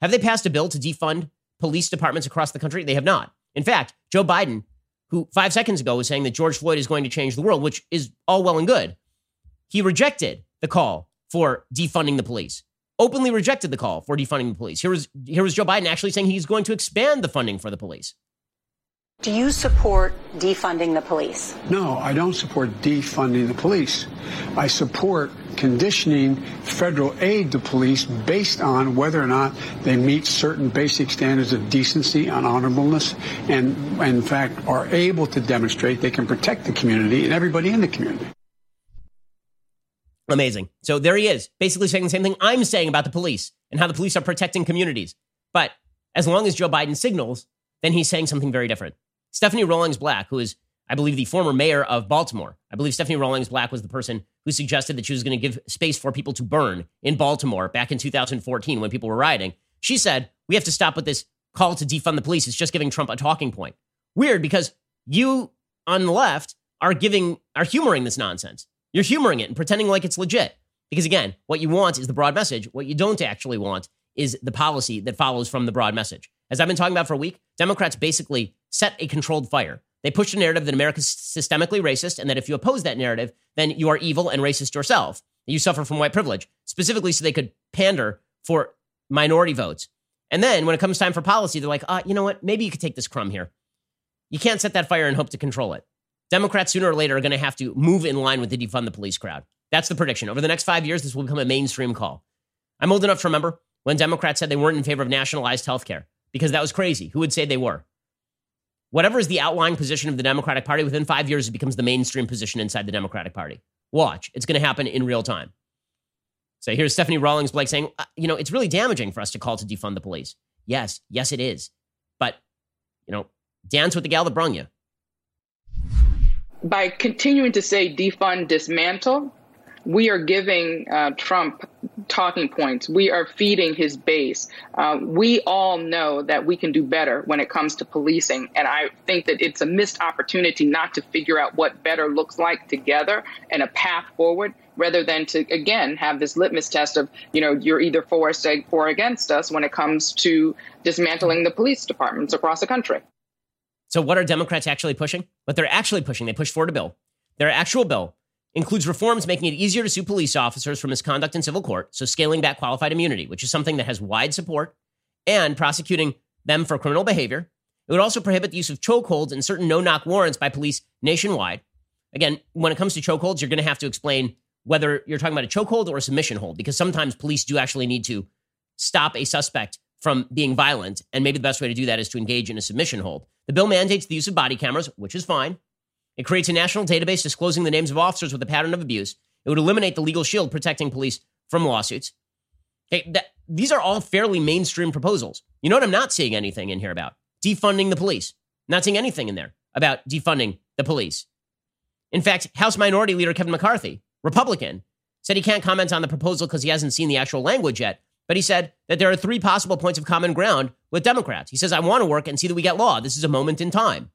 Have they passed a bill to defund police departments across the country? They have not. In fact, Joe Biden, who five seconds ago was saying that George Floyd is going to change the world, which is all well and good, he rejected the call for defunding the police, openly rejected the call for defunding the police. Here was, here was Joe Biden actually saying he's going to expand the funding for the police. Do you support defunding the police? No, I don't support defunding the police. I support conditioning federal aid to police based on whether or not they meet certain basic standards of decency and honorableness and, and in fact, are able to demonstrate they can protect the community and everybody in the community. Amazing. So there he is, basically saying the same thing I'm saying about the police and how the police are protecting communities. But as long as Joe Biden signals, then he's saying something very different. Stephanie Rawlings Blake, who is, I believe, the former mayor of Baltimore. I believe Stephanie Rawlings Blake was the person who suggested that she was going to give space for people to burn in Baltimore back in two thousand fourteen when people were rioting. She said, we have to stop with this call to defund the police. It's just giving Trump a talking point. Weird, because you on the left are giving, are humoring this nonsense. You're humoring it and pretending like it's legit. Because again, what you want is the broad message. What you don't actually want is the policy that follows from the broad message. As I've been talking about for a week, Democrats basically set a controlled fire. They pushed a narrative that America's systemically racist and that if you oppose that narrative, then you are evil and racist yourself. You suffer from white privilege, specifically so they could pander for minority votes. And then when it comes time for policy, they're like, uh, you know what? Maybe you could take this crumb here. You can't set that fire and hope to control it. Democrats sooner or later are going to have to move in line with the defund the police crowd. That's the prediction. Over the next five years, this will become a mainstream call. I'm old enough to remember when Democrats said they weren't in favor of nationalized health care, because that was crazy. Who would say they were? Whatever is the outlying position of the Democratic Party, within five years, it becomes the mainstream position inside the Democratic Party. Watch. It's going to happen in real time. So here's Stephanie Rawlings Blake saying, you know, it's really damaging for us to call to defund the police. Yes. Yes, it is. But, you know, dance with the gal that brung you. By continuing to say defund, dismantle, we are giving uh, Trump talking points. We are feeding his base. Uh, we all know that we can do better when it comes to policing. And I think that it's a missed opportunity not to figure out what better looks like together and a path forward, rather than to, again, have this litmus test of, you know, you're either for us or against us when it comes to dismantling the police departments across the country. So what are Democrats actually pushing? What they're actually pushing, they pushed forward a bill. Their actual bill includes reforms making it easier to sue police officers for misconduct in civil court, so scaling back qualified immunity, which is something that has wide support, and prosecuting them for criminal behavior. It would also prohibit the use of chokeholds and certain no-knock warrants by police nationwide. Again, when it comes to chokeholds, you're going to have to explain whether you're talking about a chokehold or a submission hold, because sometimes police do actually need to stop a suspect from being violent, and maybe the best way to do that is to engage in a submission hold. The bill mandates the use of body cameras, which is fine. It creates a national database disclosing the names of officers with a pattern of abuse. It would eliminate the legal shield protecting police from lawsuits. Okay, that, these are all fairly mainstream proposals. You know what I'm not seeing anything in here about? Defunding the police. Not seeing anything in there about defunding the police. In fact, House Minority Leader Kevin McCarthy, Republican, said he can't comment on the proposal because he hasn't seen the actual language yet. But he said that there are three possible points of common ground with Democrats. He says, I want to work and see that we get law. This is a moment in time.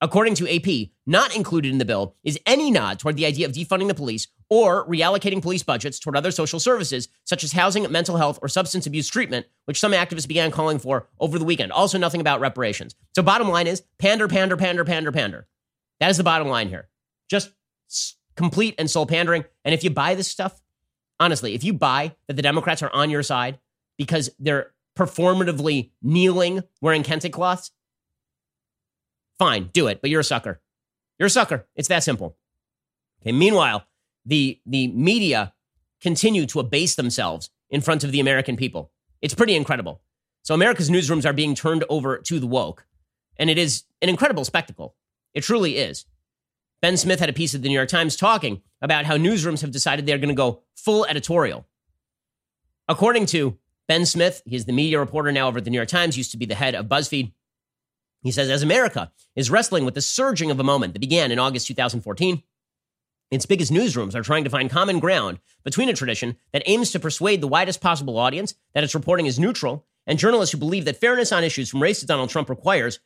According to A P, not included in the bill is any nod toward the idea of defunding the police or reallocating police budgets toward other social services, such as housing, mental health, or substance abuse treatment, which some activists began calling for over the weekend. Also nothing about reparations. So bottom line is pander, pander, pander, pander, pander. That is the bottom line here. Just complete and sole pandering. And if you buy this stuff, honestly, if you buy that the Democrats are on your side because they're performatively kneeling, wearing kente cloths, fine, do it, but you're a sucker. You're a sucker. It's that simple. Okay. Meanwhile, the the media continue to abase themselves in front of the American people. It's pretty incredible. So America's newsrooms are being turned over to the woke, and it is an incredible spectacle. It truly is. Ben Smith had a piece at the New York Times talking about how newsrooms have decided they're going to go full editorial. According to Ben Smith, he's the media reporter now over at the New York Times, used to be the head of BuzzFeed. He says, as America is wrestling with the surging of a moment that began in August twenty fourteen, its biggest newsrooms are trying to find common ground between a tradition that aims to persuade the widest possible audience that its reporting is neutral and journalists who believe that fairness on issues from race to Donald Trump requires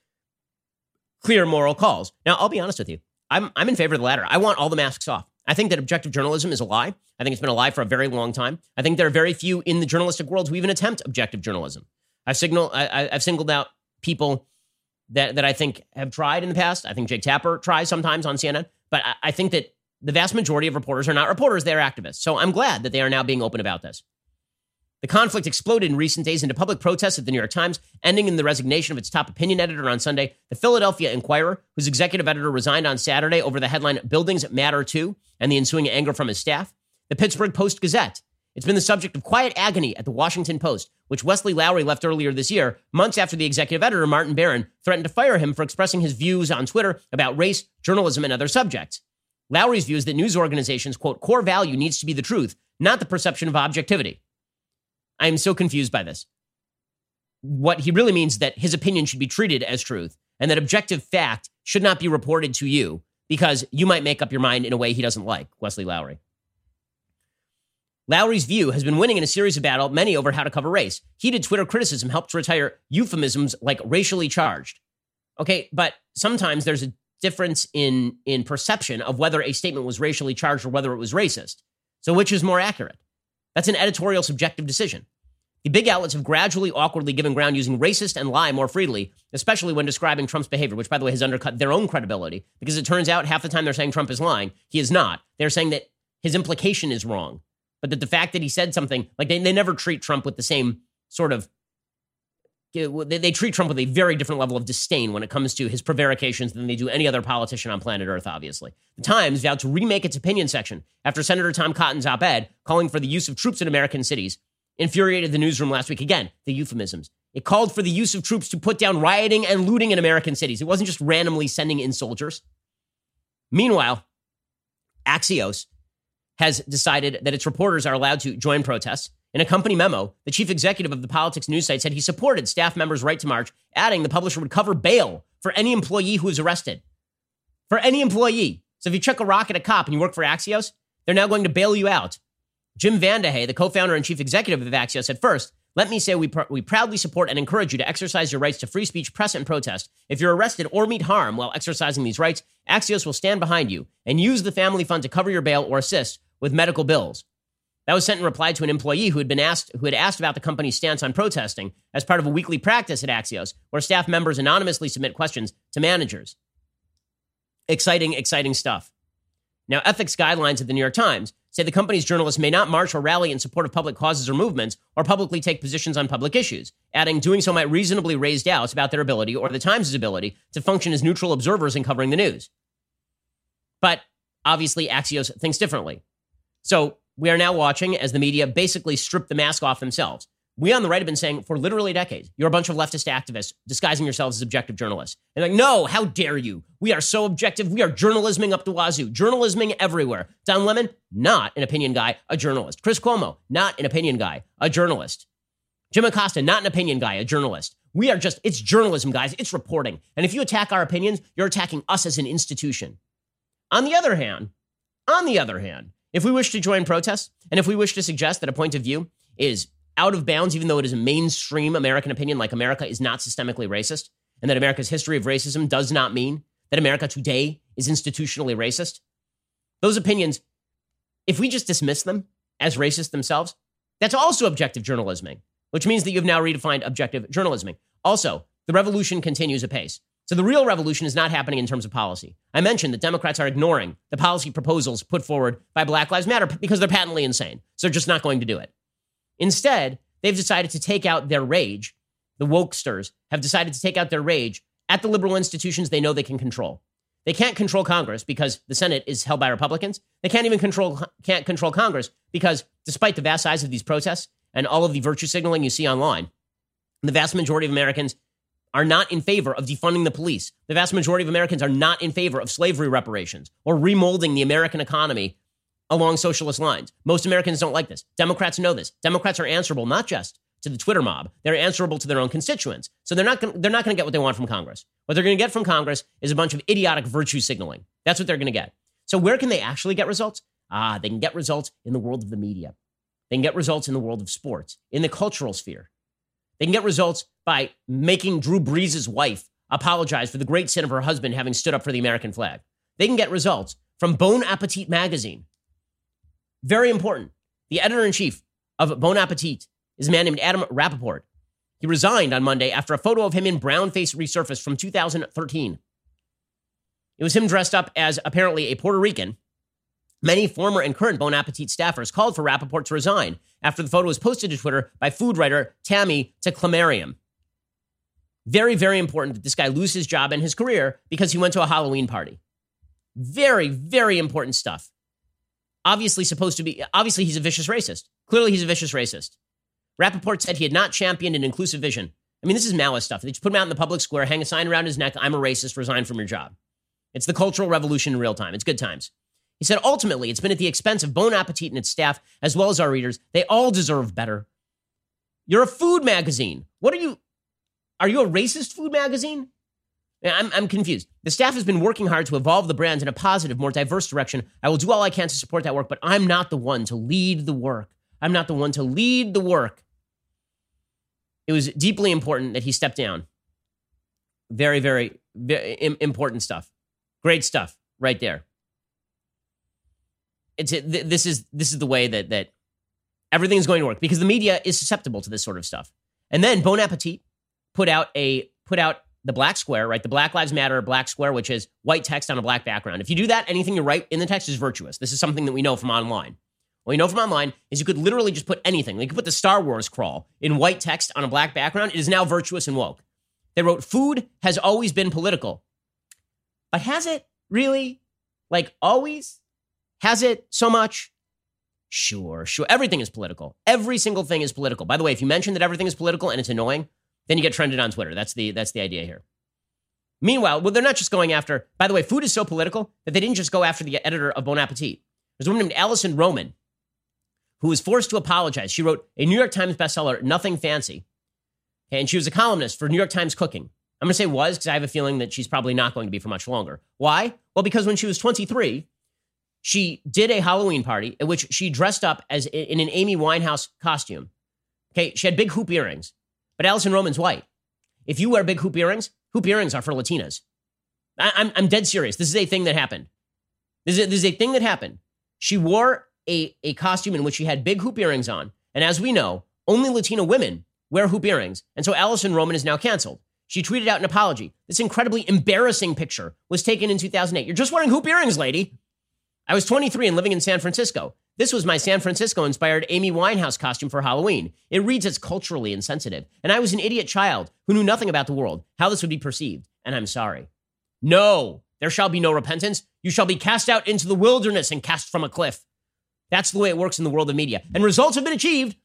clear moral calls. Now, I'll be honest with you. I'm, I'm in favor of the latter. I want all the masks off. I think that objective journalism is a lie. I think it's been a lie for a very long time. I think there are very few in the journalistic world who even attempt objective journalism. I've, signal, I, I've singled out people that, that I think have tried in the past. I think Jake Tapper tries sometimes on C N N, but I, I think that the vast majority of reporters are not reporters, they're activists. So I'm glad that they are now being open about this. The conflict exploded in recent days into public protests at the New York Times, ending in the resignation of its top opinion editor on Sunday. The Philadelphia Inquirer, whose executive editor resigned on Saturday over the headline, "Buildings Matter Too," and the ensuing anger from his staff. The Pittsburgh Post-Gazette. It's been the subject of quiet agony at the Washington Post, which Wesley Lowery left earlier this year, months after the executive editor, Martin Barron, threatened to fire him for expressing his views on Twitter about race, journalism, and other subjects. Lowery's views that news organizations, quote, core value needs to be the truth, not the perception of objectivity. I am so confused by this. What he really means is that his opinion should be treated as truth and that objective fact should not be reported to you because you might make up your mind in a way he doesn't like, Wesley Lowery. Lowry's view has been winning in a series of battles, many over how to cover race. Heated Twitter criticism helped retire euphemisms like racially charged. Okay, but sometimes there's a difference in, in perception of whether a statement was racially charged or whether it was racist. So which is more accurate? That's an editorial subjective decision. The big outlets have gradually awkwardly given ground using racist and lie more freely, especially when describing Trump's behavior, which, by the way, has undercut their own credibility because it turns out half the time they're saying Trump is lying. He is not. They're saying that his implication is wrong. But that the fact that he said something, like they, they never treat Trump with the same sort of, they, they treat Trump with a very different level of disdain when it comes to his prevarications than they do any other politician on planet Earth, obviously. The Times vowed to remake its opinion section after Senator Tom Cotton's op-ed calling for the use of troops in American cities infuriated the newsroom last week. Again, the euphemisms. It called for the use of troops to put down rioting and looting in American cities. It wasn't just randomly sending in soldiers. Meanwhile, Axios has decided that its reporters are allowed to join protests. In a company memo, the chief executive of the politics news site said he supported staff members' right to march, adding the publisher would cover bail for any employee who is arrested. For any employee. So if you chuck a rock at a cop and you work for Axios, they're now going to bail you out. Jim Vandehei, the co-founder and chief executive of Axios, said, "First, let me say we pr- we proudly support and encourage you to exercise your rights to free speech, press, and protest. If you're arrested or meet harm while exercising these rights, Axios will stand behind you and use the family fund to cover your bail or assist with medical bills." That was sent in reply to an employee who had been asked who had asked about the company's stance on protesting as part of a weekly practice at Axios, where staff members anonymously submit questions to managers. Exciting, exciting stuff. Now, ethics guidelines at the New York Times say the company's journalists may not march or rally in support of public causes or movements or publicly take positions on public issues, adding doing so might reasonably raise doubts about their ability or the Times' ability to function as neutral observers in covering the news. But obviously, Axios thinks differently. So we are now watching as the media basically strip the mask off themselves. We on the right have been saying for literally decades, you're a bunch of leftist activists disguising yourselves as objective journalists. And like, no, how dare you? We are so objective. We are journalisming up the wazoo, journalisming everywhere. Don Lemon, not an opinion guy, a journalist. Chris Cuomo, not an opinion guy, a journalist. Jim Acosta, not an opinion guy, a journalist. We are just, it's journalism, guys. It's reporting. And if you attack our opinions, you're attacking us as an institution. On the other hand, on the other hand, if we wish to join protests and if we wish to suggest that a point of view is out of bounds, even though it is a mainstream American opinion, like America is not systemically racist, and that America's history of racism does not mean that America today is institutionally racist. Those opinions, if we just dismiss them as racist themselves, that's also objective journalisming, which means that you've now redefined objective journalisming. Also, the revolution continues apace. So the real revolution is not happening in terms of policy. I mentioned that Democrats are ignoring the policy proposals put forward by Black Lives Matter because they're patently insane. So they're just not going to do it. Instead, they've decided to take out their rage. The wokesters have decided to take out their rage at the liberal institutions they know they can control. They can't control Congress because the Senate is held by Republicans. They can't even control can't control Congress because despite the vast size of these protests and all of the virtue signaling you see online, the vast majority of Americans are not in favor of defunding the police. The vast majority of Americans are not in favor of slavery reparations or remolding the American economy along socialist lines. Most Americans don't like this. Democrats know this. Democrats are answerable not just to the Twitter mob. They're answerable to their own constituents. So they're not gonna, they're not going to get what they want from Congress. What they're going to get from Congress is a bunch of idiotic virtue signaling. That's what they're going to get. So where can they actually get results? Ah, they can get results in the world of the media. They can get results in the world of sports, in the cultural sphere. They can get results by making Drew Brees' wife apologize for the great sin of her husband having stood up for the American flag. They can get results from Bon Appetit magazine. Very important. The editor-in-chief of Bon Appetit is a man named Adam Rappaport. He resigned on Monday after a photo of him in brownface resurfaced from two thousand thirteen. It was him dressed up as apparently a Puerto Rican Many former and current Bon Appetit staffers called for Rappaport to resign after the photo was posted to Twitter by food writer Tammy Teclamariam. Very, very important that this guy lose his job and his career because he went to a Halloween party. Very, very important stuff. Obviously supposed to be, obviously he's a vicious racist. Clearly he's a vicious racist. Rappaport said he had not championed an inclusive vision. I mean, this is Maoist stuff. They just put him out in the public square, hang a sign around his neck, I'm a racist, resign from your job. It's the Cultural Revolution in real time. It's good times. He said, ultimately, it's been at the expense of Bon Appetit and its staff, as well as our readers. They all deserve better. You're a food magazine. What are you? Are you a racist food magazine? I'm, I'm confused. The staff has been working hard to evolve the brand in a positive, more diverse direction. I will do all I can to support that work, but I'm not the one to lead the work. I'm not the one to lead the work. It was deeply important that he stepped down. Very, very, very important stuff. Great stuff right there. It's, this is this is the way that that everything is going to work, because the media is susceptible to this sort of stuff. And then Bon Appetit put out a put out the black square, right? The Black Lives Matter black square, which is white text on a black background. If you do that, anything you write in the text is virtuous. This is something that we know from online. What we know from online is you could literally just put anything. You could put the Star Wars crawl in white text on a black background. It is now virtuous and woke. They wrote, food has always been political. But has it really? Like, always? Has it so much? Sure, sure. Everything is political. Every single thing is political. By the way, if you mention that everything is political and it's annoying, then you get trended on Twitter. That's the that's the idea here. Meanwhile, well, they're not just going after, by the way, food is so political that they didn't just go after the editor of Bon Appetit. There's a woman named Allison Roman who was forced to apologize. She wrote a New York Times bestseller, Nothing Fancy. And she was a columnist for New York Times Cooking. I'm going to say was because I have a feeling that she's probably not going to be for much longer. Why? Well, because when she was twenty-three, she did a Halloween party at which she dressed up as in an Amy Winehouse costume. Okay, she had big hoop earrings. But Allison Roman's white. If you wear big hoop earrings, hoop earrings are for Latinas. I, I'm I'm dead serious. This is a thing that happened. This is a, this is a thing that happened. She wore a, a costume in which she had big hoop earrings on. And as we know, only Latina women wear hoop earrings. And so Allison Roman is now canceled. She tweeted out an apology. This incredibly embarrassing picture was taken in two thousand eight. You're just wearing hoop earrings, lady. I was twenty-three and living in San Francisco. This was my San Francisco-inspired Amy Winehouse costume for Halloween. It reads as culturally insensitive. And I was an idiot child who knew nothing about the world, how this would be perceived. And I'm sorry. No, there shall be no repentance. You shall be cast out into the wilderness and cast from a cliff. That's the way it works in the world of media. And results have been achieved.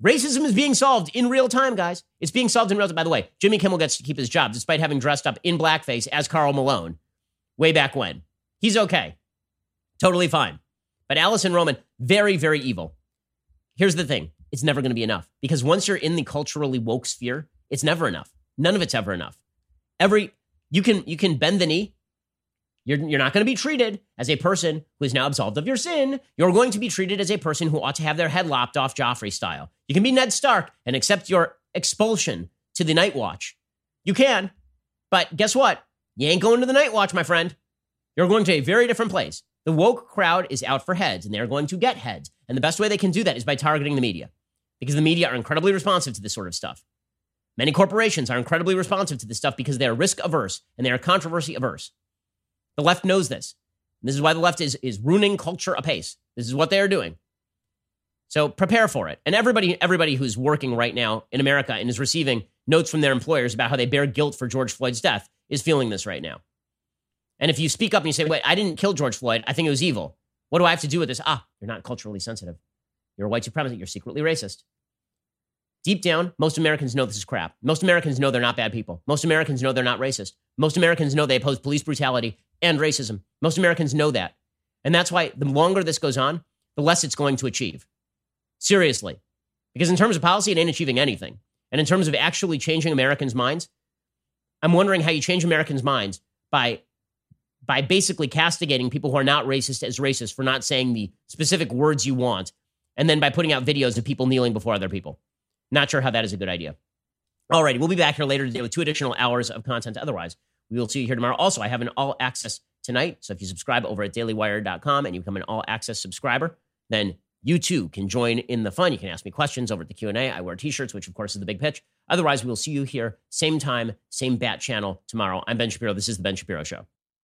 Racism is being solved in real time, guys. It's being solved in real time. By the way, Jimmy Kimmel gets to keep his job despite having dressed up in blackface as Karl Malone way back when. He's okay. Totally fine. But Allison Roman, very, very evil. Here's the thing. It's never going to be enough, because once you're in the culturally woke sphere, it's never enough. None of it's ever enough. Every you can you can bend the knee. You're, you're not going to be treated as a person who is now absolved of your sin. You're going to be treated as a person who ought to have their head lopped off Joffrey style. You can be Ned Stark and accept your expulsion to the Night Watch. You can, but guess what? You ain't going to the Night Watch, my friend. You're going to a very different place. The woke crowd is out for heads, and they're going to get heads. And the best way they can do that is by targeting the media, because the media are incredibly responsive to this sort of stuff. Many corporations are incredibly responsive to this stuff because they are risk averse and they are controversy averse. The left knows this. And this is why the left is, is ruining culture apace. This is what they are doing. So prepare for it. And everybody, everybody who's working right now in America and is receiving notes from their employers about how they bear guilt for George Floyd's death is feeling this right now. And if you speak up and you say, wait, I didn't kill George Floyd. I think it was evil. What do I have to do with this? Ah, you're not culturally sensitive. You're a white supremacist. You're secretly racist. Deep down, most Americans know this is crap. Most Americans know they're not bad people. Most Americans know they're not racist. Most Americans know they oppose police brutality and racism. Most Americans know that. And that's why the longer this goes on, the less it's going to achieve. Seriously. Because in terms of policy, it ain't achieving anything. And in terms of actually changing Americans' minds, I'm wondering how you change Americans' minds by... by basically castigating people who are not racist as racist for not saying the specific words you want, and then by putting out videos of people kneeling before other people. Not sure how that is a good idea. All righty, we'll be back here later today with two additional hours of content. Otherwise, we will see you here tomorrow. Also, I have an all-access tonight, so if you subscribe over at daily wire dot com and you become an all-access subscriber, then you too can join in the fun. You can ask me questions over at the Q and A. I wear t-shirts, which of course is the big pitch. Otherwise, we'll see you here, same time, same bat channel tomorrow. I'm Ben Shapiro. This is The Ben Shapiro Show.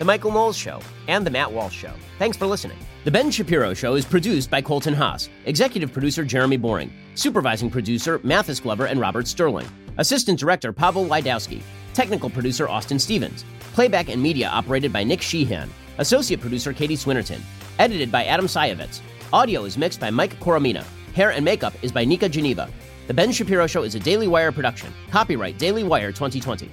The Michael Knowles Show, and The Matt Walsh Show. Thanks for listening. The Ben Shapiro Show is produced by Colton Haas, executive producer Jeremy Boring, supervising producer Mathis Glover and Robert Sterling, assistant director Pavel Wydowski, technical producer Austin Stevens, playback and media operated by Nick Sheehan, associate producer Katie Swinnerton, edited by Adam Sayevitz. Audio is mixed by Mike Coromina. Hair and makeup is by Nika Geneva. The Ben Shapiro Show is a Daily Wire production. Copyright Daily Wire twenty twenty.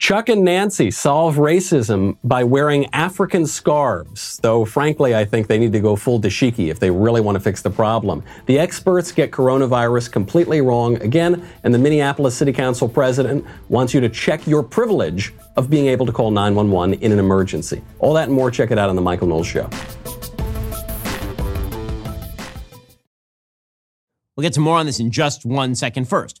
Chuck and Nancy solve racism by wearing African scarves, though frankly I think they need to go full dashiki if they really want to fix the problem. The experts get coronavirus completely wrong again, and the Minneapolis City Council president wants you to check your privilege of being able to call nine one one in an emergency. All that and more, check it out on The Michael Knowles Show. We'll get to more on this in just one second. First,